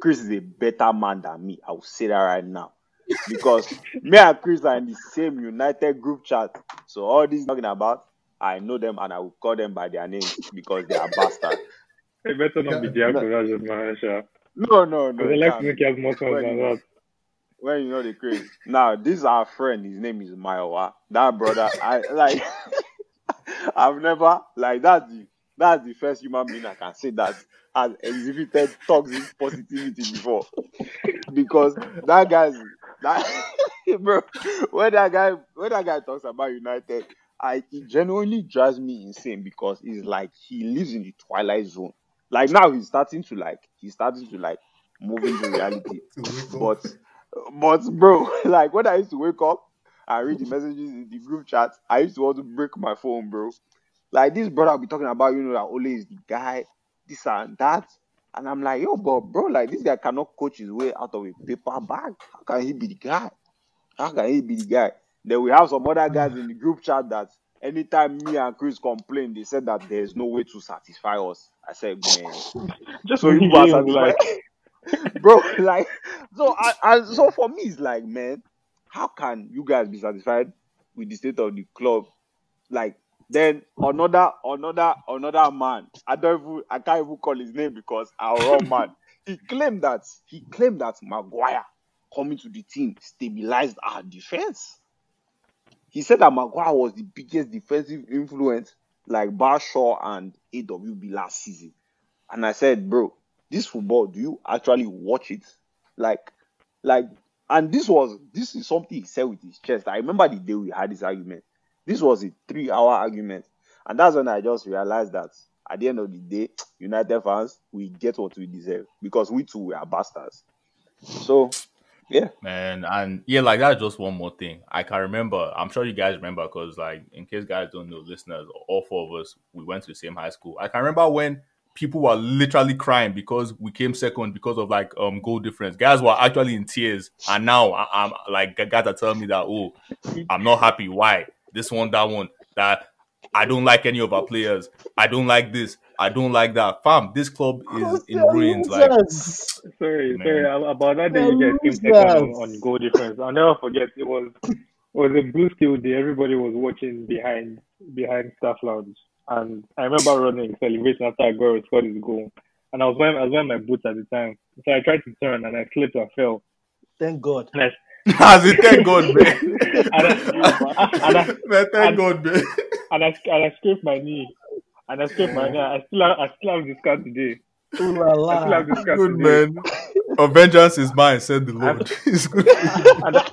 Chris is a better man than me. I will say that right now. Because me and Chris are in the same United group chat. So all this talking about, I know them and I will call them by their names because they are bastards. It better not be Diago. No, no, no. They like to make you have more fun than that. When you know the Chris. Now, this is our friend. His name is Mayowa. That brother, I like. I've never, like, that's the, that's the first human being I can say that has exhibited toxic positivity before. Because that guy's. That, bro, when that guy when that guy talks about United, I it genuinely drives me insane because it's like he lives in the twilight zone. Like now he's starting to like he's starting to like move into reality. but but bro, like when I used to wake up and read the messages in the group chat, I used to want to break my phone, bro. Like this brother will be talking about, you know, that Ole is the guy, this and that. And I'm like, yo, but bro, like this guy cannot coach his way out of a paper bag. How can he be the guy? How can he be the guy? Then we have some other guys in the group chat that anytime me and Chris complain, they said that there's no way to satisfy us. I said, man, just so you are satisfied, like... bro. Like, so I, I, so for me, it's like, man, how can you guys be satisfied with the state of the club? Like. Then another, another, another man. I don't even, I can't even call his name because our wrong man. He claimed that he claimed that Maguire coming to the team stabilized our defense. He said that Maguire was the biggest defensive influence, like Barshaw and A W B last season. And I said, bro, this football, do you actually watch it? Like, like, and this was this is something he said with his chest. I remember the day we had this argument. This was a three-hour argument. And that's when I just realized that at the end of the day, United fans, we get what we deserve because we too we are bastards. So, yeah. Man, and yeah, like that's just one more thing. I can remember, I'm sure you guys remember because like in case guys don't know, listeners, all four of us, we went to the same high school. I can remember when people were literally crying because we came second because of like um goal difference. Guys were actually in tears. And now I, I'm like, guys are telling me that, oh, I'm not happy. Why? This one, that one, that I don't like any of our players. I don't like this. I don't like that. Fam, this club is in ruins. Like, sorry, man. sorry. About that day, you guys came second on goal difference. I'll never forget. It was it was a blue steel day. Everybody was watching behind behind staff lounge, and I remember running celebration after Aguero scored his goal. And I was wearing I was wearing my boots at the time, so I tried to turn and I slipped and fell. Thank God. As it thank God, man. and I, and I, man, thank and, God, man. And I, and I scraped my knee. And I scraped my knee. I still have, I still have this car today. Ooh, la, la. I still have this car good, today. Man. Your vengeance is mine, said the Lord. It's good. I,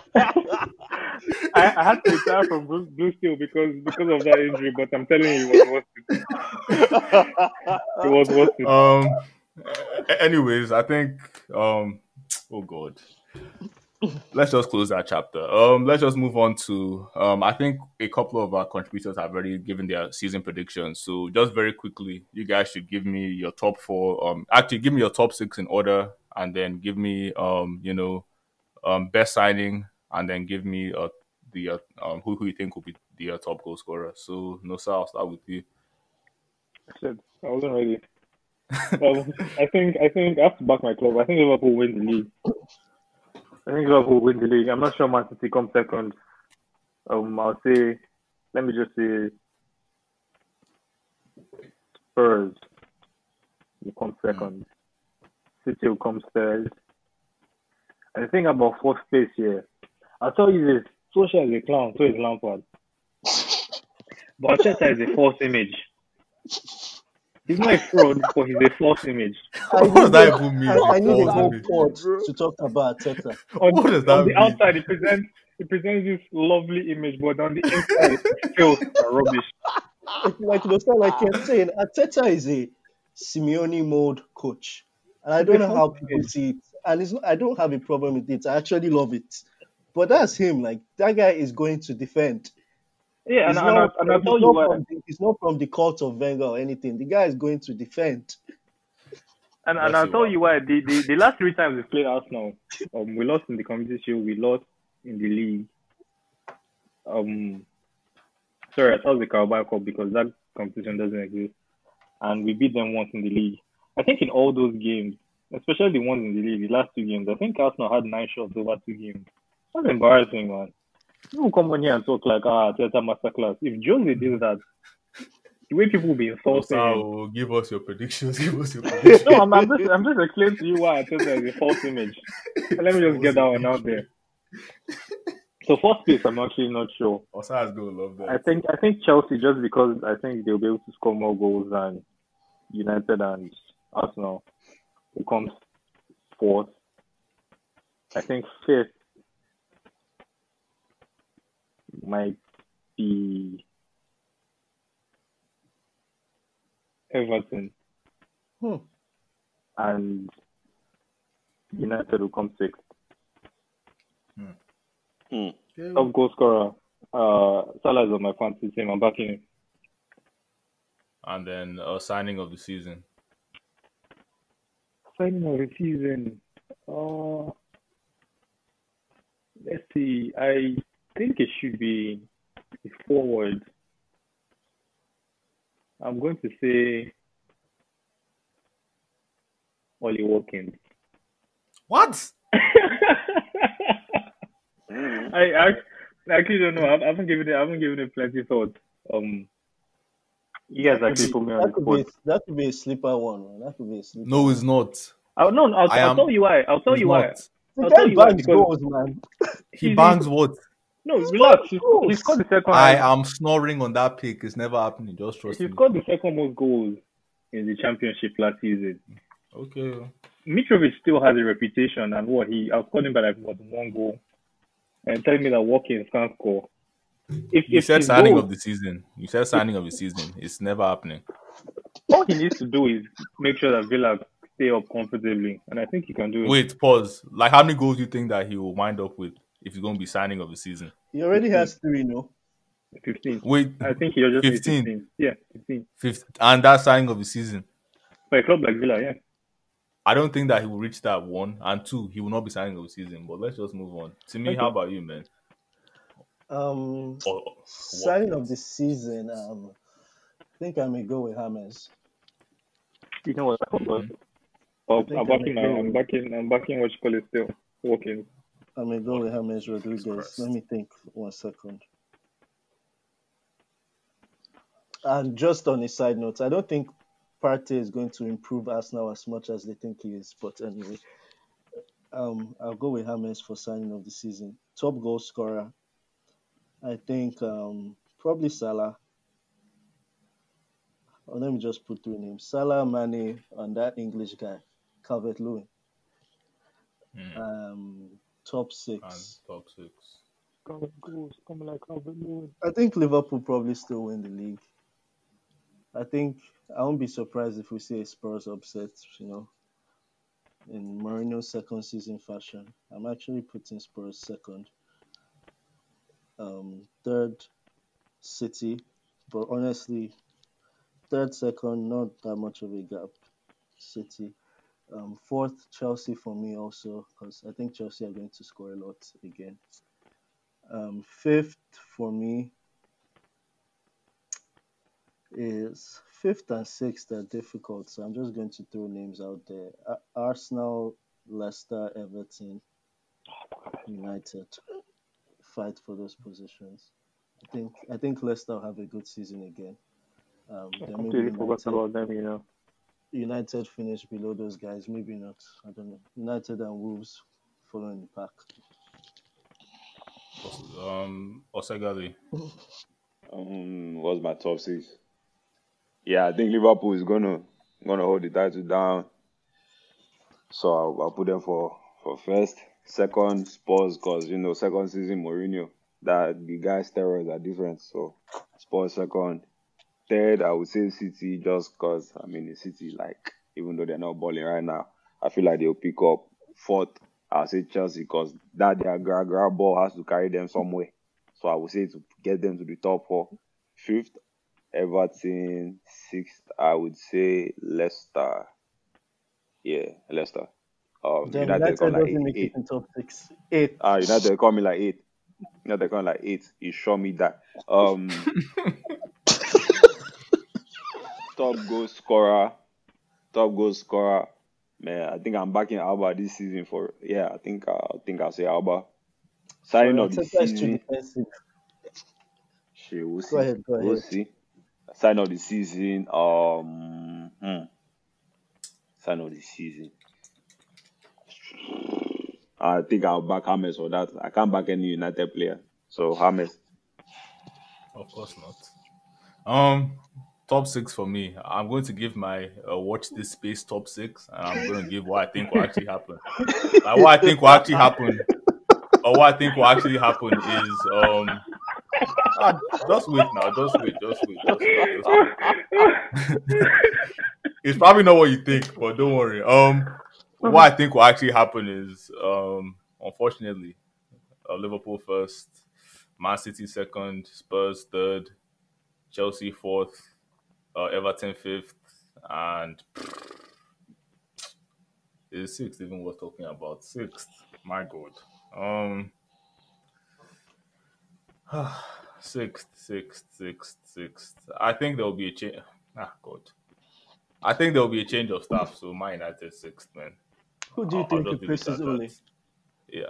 I, I had to retire from Blue, Blue Steel because because of that injury, but I'm telling you, it was worth it. It was worth it. Um. Anyways, I think. Um. Oh God. Let's just close that chapter. Um, let's just move on to, um, I think a couple of our contributors have already given their season predictions. So just very quickly, you guys should give me your top four. Um, actually, give me your top six in order, and then give me, um, you know, um, best signing, and then give me uh, the uh, um, who who you think will be the uh, top goal scorer. So Nusa, I'll start with you. I wasn't ready. um, I think I think I have to back my club. I think Liverpool win the league. I think Liverpool will win the league. I'm not sure Man City comes second. Um, I'll say, let me just say Spurs will come second. City will come third. And the thing about fourth place here, I'll tell you this, Solskjaer is a clown, so is Lampard. But Arteta is a false image. He's not a fraud, but he's a false image. What does that even mean? I need a whole pod to talk about Arteta. On, what does that on the mean? Outside, it presents, it presents this lovely image, but on the inside, it feels rubbish. It's like the stuff I kept saying, Arteta is a Simeone mode coach. And I don't know how people see it. And it's not, I don't have a problem with it. I actually love it. But that's him. Like, that guy is going to defend. Yeah, and, not, and, I, and I tell you what, it's not from the cult of Wenger or anything. The guy is going to defend. And and I'll tell you why. The, the the last three times we played Arsenal, um, we lost in the Community Shield, we lost in the league. Um, sorry, I thought the Carabao Cup because that competition doesn't exist, and we beat them once in the league. I think in all those games, especially the ones in the league, the last two games, I think Arsenal had nine shots over two games. That's embarrassing, man. People come on here and talk like, ah, Arteta masterclass. If Jose did that, the way people will be insulting oh, him. Give us your predictions. Give us your predictions. No, I'm, I'm just, I'm just explaining to you why Arteta is a false image. And let me just get that one out there. So first place, I'm actually not sure. Osaga's gonna love that. I think, I think Chelsea, just because I think they'll be able to score more goals than United and Arsenal, will come fourth. I think fifth might be Everton, hmm. and United will come sixth. Hmm. Hmm. Top goal scorer, uh, Salah is on my fantasy team. I'm backing him. And then uh, signing of the season. Signing of the season. Uh, let's see. I. I think it should be forward. I'm going to say Ole Watkins. What? mm. I, I, I actually don't know. I haven't given it. I haven't given it plenty thought. Um, you guys actually be, put me on the spot. That would be a sleeper one. Man. That would be a sleeper. No, it's not. I, no, I'll, I I'll am, tell you why. I'll tell you why. I'll tell you why. Goals, man. He bangs what? No, relax. He's, he's got the second. I am snoring on that pick. It's never happening. Just trust me. He's got the second most goals in the championship last season. Okay. Mitrovic still has a reputation, and what he outscored him by like what, one goal, and telling me that Watkins can't score. If you if said signing goals, of the season, you said signing of the season. It's never happening. All he needs to do is make sure that Villa stay up comfortably, and I think he can do it. Wait, pause. Like, how many goals do you think that he will wind up with? If he's going to be signing of the season, he already has three, no? fifteen. Wait, I think he just fifteen. fifteen. Yeah, fifteen. fifteen. And that signing of the season. For a club like Villa, yeah. I don't think that he will reach that one. And two, he will not be signing of the season. But let's just move on. Timmy, okay. How about you, man? Um, oh, signing of the season, um, I think I may go with James. You know what? Mm-hmm. oh, I'm backing. I'm backing. I'm backing. What you call it? Still working. I may go with James Rodriguez. Let me think one second. And just on a side note, I don't think Partey is going to improve Arsenal as much as they think he is. But anyway, um, I'll go with James for signing of the season. Top goal scorer, I think um, probably Salah. Oh, let me just put three names. Salah, Mane, and that English guy, Calvert-Lewin. Mm. Um... Top six. And top six. I think Liverpool probably still win the league. I think I won't be surprised if we see a Spurs upset, you know, in Mourinho's second season fashion. I'm actually putting Spurs second. Um, third, City. But honestly, third, second, not that much of a gap. City. Um, fourth, Chelsea for me also, because I think Chelsea are going to score a lot again. Um, fifth for me is fifth and sixth are difficult, so I'm just going to throw names out there. Uh, Arsenal, Leicester, Everton, United. fight for those positions. I think I think Leicester will have a good season again. Um, I completely forgot about them, you know. United finish below those guys, maybe not. I don't know. United and Wolves following the pack. Um, Osega. Um, what's my top six? Yeah, I think Liverpool is gonna gonna hold the title down. So I'll, I'll put them for, for first, second Spurs, cause you know second season Mourinho, that the guys' steroids are different. So Spurs second. Third, I would say City, just because, I mean, the City, like, even though they're not balling right now, I feel like they'll pick up. Fourth, I'll say Chelsea, because that their grab, grab ball has to carry them somewhere. So I would say to get them to the top four. Fifth, Everton. Sixth, I would say Leicester. Yeah, Leicester. Um, yeah, United come like eight. eight. Top six. Eight. Ah, United call me like eight. United call me like eight. You show me that. Um... Top goal scorer, top goal scorer. Man, I think I'm backing Alba this season for. Yeah, I think I think I'll say Alba. Signing well, of the season. She will see. Go ahead, go ahead. We'll see. Sign of the season. Um, hmm. Sign of the season. I think I'll back James for that. I can't back any United player. So James. Of course not. Um. Top six for me. I'm going to give my uh, watch this space top six, and I'm going to give what I think will actually happen. Like, what I think will actually happen, or what I think will actually happen is um. Ah, just wait now. Just wait. Just wait. Just wait, just wait. It's probably not what you think, but don't worry. Um, what I think will actually happen is um, unfortunately, uh, Liverpool first, Man City second, Spurs third, Chelsea fourth. Uh, Everton fifth, and is sixth even worth talking about? Sixth, my God. Um, sixth, sixth, sixth, sixth. I think there will be a change. Ah, God. I think there will be a change of staff. So my United sixth, man. Who do you I'll, think replaces Ole? Yeah,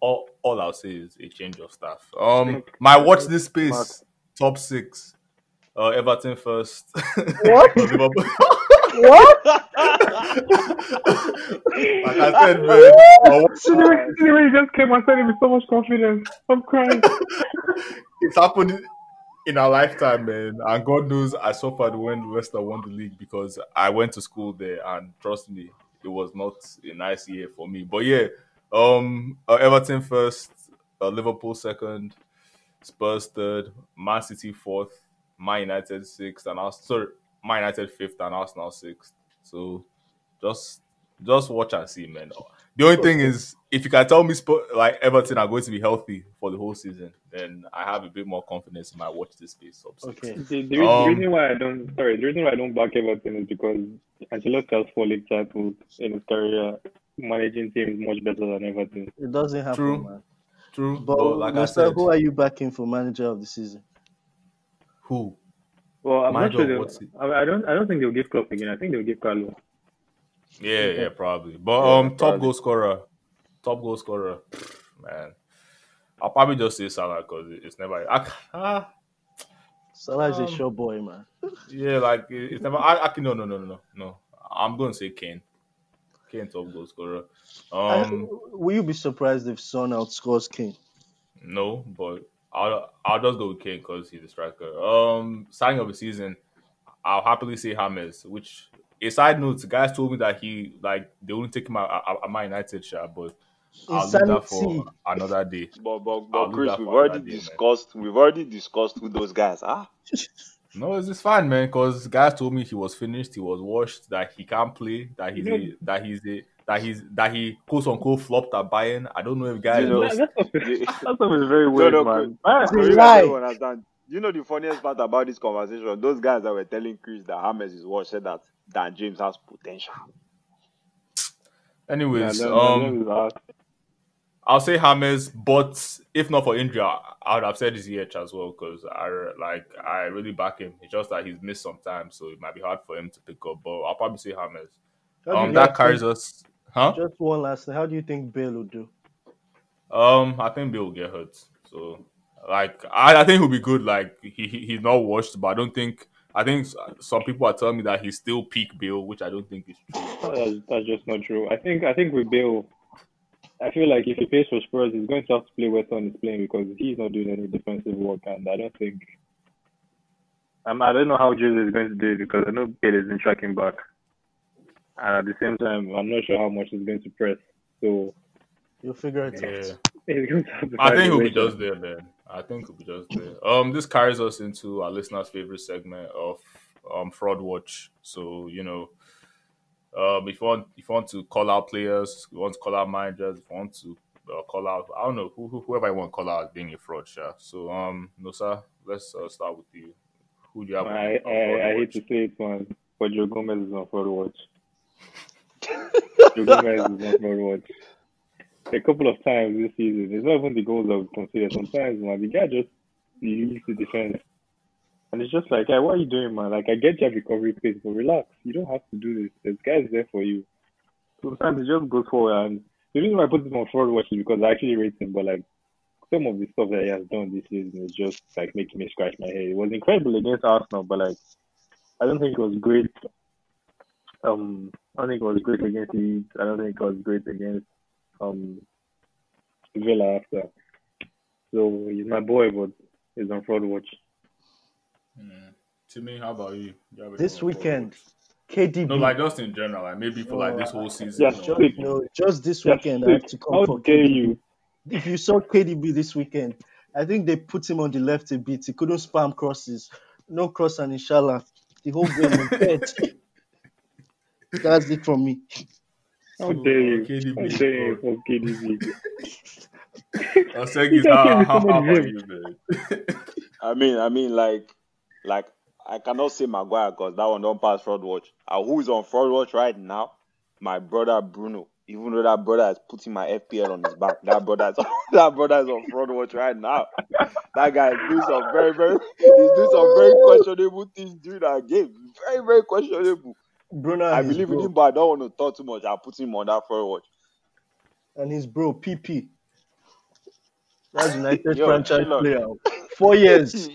all, all I'll say is a change of staff. Um, my watch this space Mark. Top six. Uh, Everton first. What? What? Like I said, man. The way you just came and said it with so much confidence. I'm crying. It's happened in our lifetime, man. And God knows I suffered when Leicester won the league because I went to school there, and trust me, it was not a nice year for me. But yeah, um, uh, Everton first, uh, Liverpool second, Spurs third, Man City fourth. Man United sixth and Arsenal, Man United fifth and Arsenal sixth. So, just just watch and see, man. The only thing is, if you can tell me like Everton are going to be healthy for the whole season, then I have a bit more confidence in my watch this space. Okay. The, the, the um, reason why I don't sorry, the reason why I don't back Everton is because Ancelotti has four league titles in his career. Managing teams is much better than Everton. It doesn't happen, True. man. True. But, but like Mister I said, who are you backing for manager of the season? Who? Well, I'm not sure. I don't. I don't think they'll give Klopp again. I think they'll give Carlo. Yeah, yeah, probably. But yeah, um, top probably. goal scorer, top goal scorer, man. I'll probably just say Salah because it's never. I, I, Salah is um, a sure boy, man. Yeah, like it's never. I, I can no, no, no, no, no. I'm gonna say Kane. Kane, top goal scorer. Um, I, will you be surprised if Son outscores Kane? No, but. I'll, I'll just go with Kane because he's a striker. Um, signing of the season, I'll happily say James, which, a side note, guys told me that he, like, they wouldn't take him at, at, at my United shot, but I'll Insanity. do that for another day. But, but, but Chris, we've already day, discussed, man. we've already discussed who those guys are. No, it's fine, man, because guys told me he was finished, he was washed, that he can't play, that he's a, that he's a, That he's that he quote unquote flopped at Bayern. I don't know if guys. You know, lost. That's something very weird, no, no, man. Chris, Chris, Chris, Chris, you know the funniest part about this conversation? Those guys that were telling Chris that James is washed said that that James has potential. Anyways, yeah, um, I'll say James, but if not for injury, I would have said his E H as well because I like I really back him. It's just that he's missed some time, so it might be hard for him to pick up. But I'll probably say James. Um, that carries think... us. Huh? Just one last thing. How do you think Bale will do? Um, I think Bale will get hurt. So, like, I, I think he'll be good. Like, he, he he's not washed, but I don't think. I think some people are telling me that he's still peak Bale, which I don't think is true. That's, that's just not true. I think I think with Bale, I feel like if he plays for Spurs, he's going to have to play where Son is playing because he's not doing any defensive work, and I don't think. Um, I don't know how Jose is going to do it because I know Bale isn't tracking back, and at the same time, I'm not sure how much he's going to press. So you'll figure it yeah. out. He's going to have to I think he'll be just there, man. I think it'll be just there. Um, this carries us into our listeners' favorite segment of um Fraud Watch. So, you know, um, if you want, if you want to call out players, if you want to call out managers, if you want to uh, call out, I don't know, who, who, whoever you want to call out being a fraud, yeah. So, um, Nusa, let's uh, start with you. Who do you have? I I, I hate to say it, man, but Joe Gomez is on Fraud Watch. Joe Gomez is on Fraud Watch. A couple of times this season, it's not even the goals I would consider. Sometimes, man, the guy just leaves the defense, and it's just like, hey, what are you doing, man? Like, I get your recovery pace, but relax. You don't have to do this. This guy's there for you. Sometimes it just goes forward, and the reason why I put him on Fraud Watch is because I actually rate him. But like, some of the stuff that he has done this season is just like making me scratch my head. It was incredible against Arsenal, but like, I don't think it was great. Um, I don't think it was great against Leeds. I don't think it was great against. Um, Villa after, so he's my boy, but he's on Fraud Watch. Mm. Timmy, how about you? you this weekend, K D B. No, like just in general, like maybe for like this whole season. Yeah, just, no, just this yeah, weekend. Sick. I have to come how for dare K D B. You? If you saw K D B this weekend, I think they put him on the left a bit. He couldn't spam crosses, no cross and inshallah, the whole game. That's it from me. How dare you? How dare you for K D B? Osega, how, how, how about you, man? I mean, I mean, like, like I cannot say Maguire because that one don't pass Fraud Watch. Uh, who is on Fraud Watch right now? My brother Bruno. Even though that brother is putting my F P L on his back, that brother is on, that brother is on Fraud Watch right now. That guy is doing some very, very, he's doing some very questionable things during that game. Very, very questionable. Bruno I believe in him, but I don't want to talk too much. I'll put him on that Fraud Watch. And his bro, P P. That's United Yo, franchise player. Four years.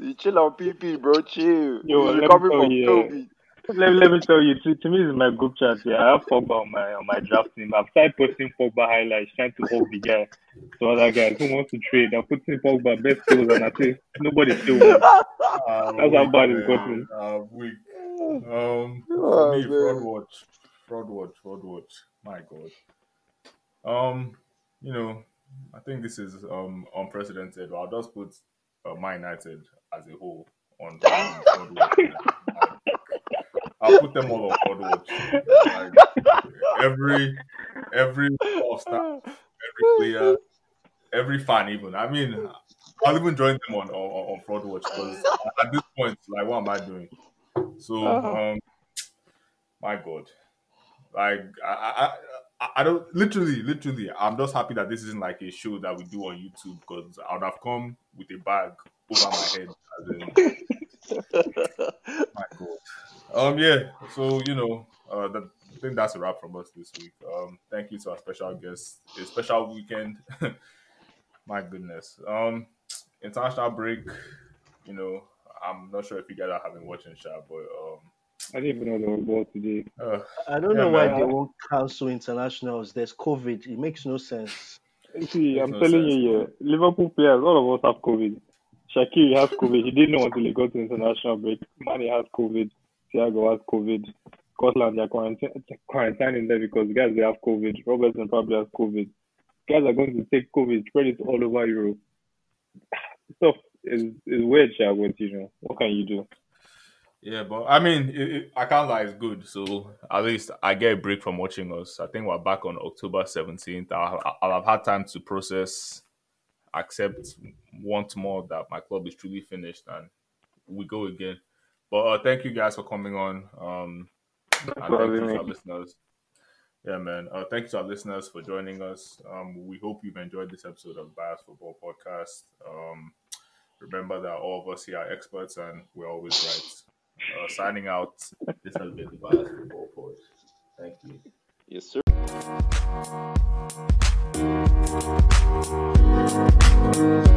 You chill on P P, bro. Chill. Yo, let, coming me from you, Kobe. Let, let me tell you, to, to me, this is my group chat. Yeah, I have Pogba on my, on my draft team. I've started posting Pogba highlights, trying to hold the guy. So other guys who wants to trade, I'm putting Pogba best skills and I think nobody still wins. That's how bad it's gotten. Um, oh, for me, Fraud Watch, Fraud Watch, Fraud Watch. My God. Um, you know, I think this is um unprecedented. I'll just put uh, Man United as a whole on Fraud Watch. I'll put them all on Fraud Watch. Like, every, every all-star, every player, every fan, even. I mean, I'll even join them on on, on Fraud Watch because at this point, like, what am I doing? So, um, my God, like I, I, I don't literally, literally. I'm just happy that this isn't like a show that we do on YouTube because I would have come with a bag over my head. As in, my God. Um, yeah. So you know, uh, that, I think that's a wrap from us this week. Um, thank you to our special guests. A special weekend. My goodness. Um, international break. You know. I'm not sure if you guys are having watching shot, but um, I didn't even know they were both today. Uh, I don't yeah, know why man. They won't cancel internationals. There's COVID. It makes no sense. See, I'm no telling sense, you, yeah, Liverpool players, all of us have COVID. Shaqiri has COVID. He didn't know until he got to international break. Mane has COVID. Thiago has COVID. Scotland, they're quarantining there because guys, they have COVID. Robertson probably has COVID. Guys are going to take COVID, spread it all over Europe. So. It's, it's weird, Chad, but, you know, what can you do? Yeah, but, I mean, it, it, I can't lie, it's good. So, at least I get a break from watching us. I think we're back on October seventeenth. I'll, I'll have had time to process, accept once more that my club is truly finished, and we go again. But uh, thank you guys for coming on. Um, and thank you to our listeners. Yeah, man. Uh, thank you to our listeners for joining us. Um, we hope you've enjoyed this episode of Bias Football Podcast. Um, Remember that all of us here are experts and we're always right. Uh, signing out. This has been the Bias Football Pod. Thank you. Yes, sir.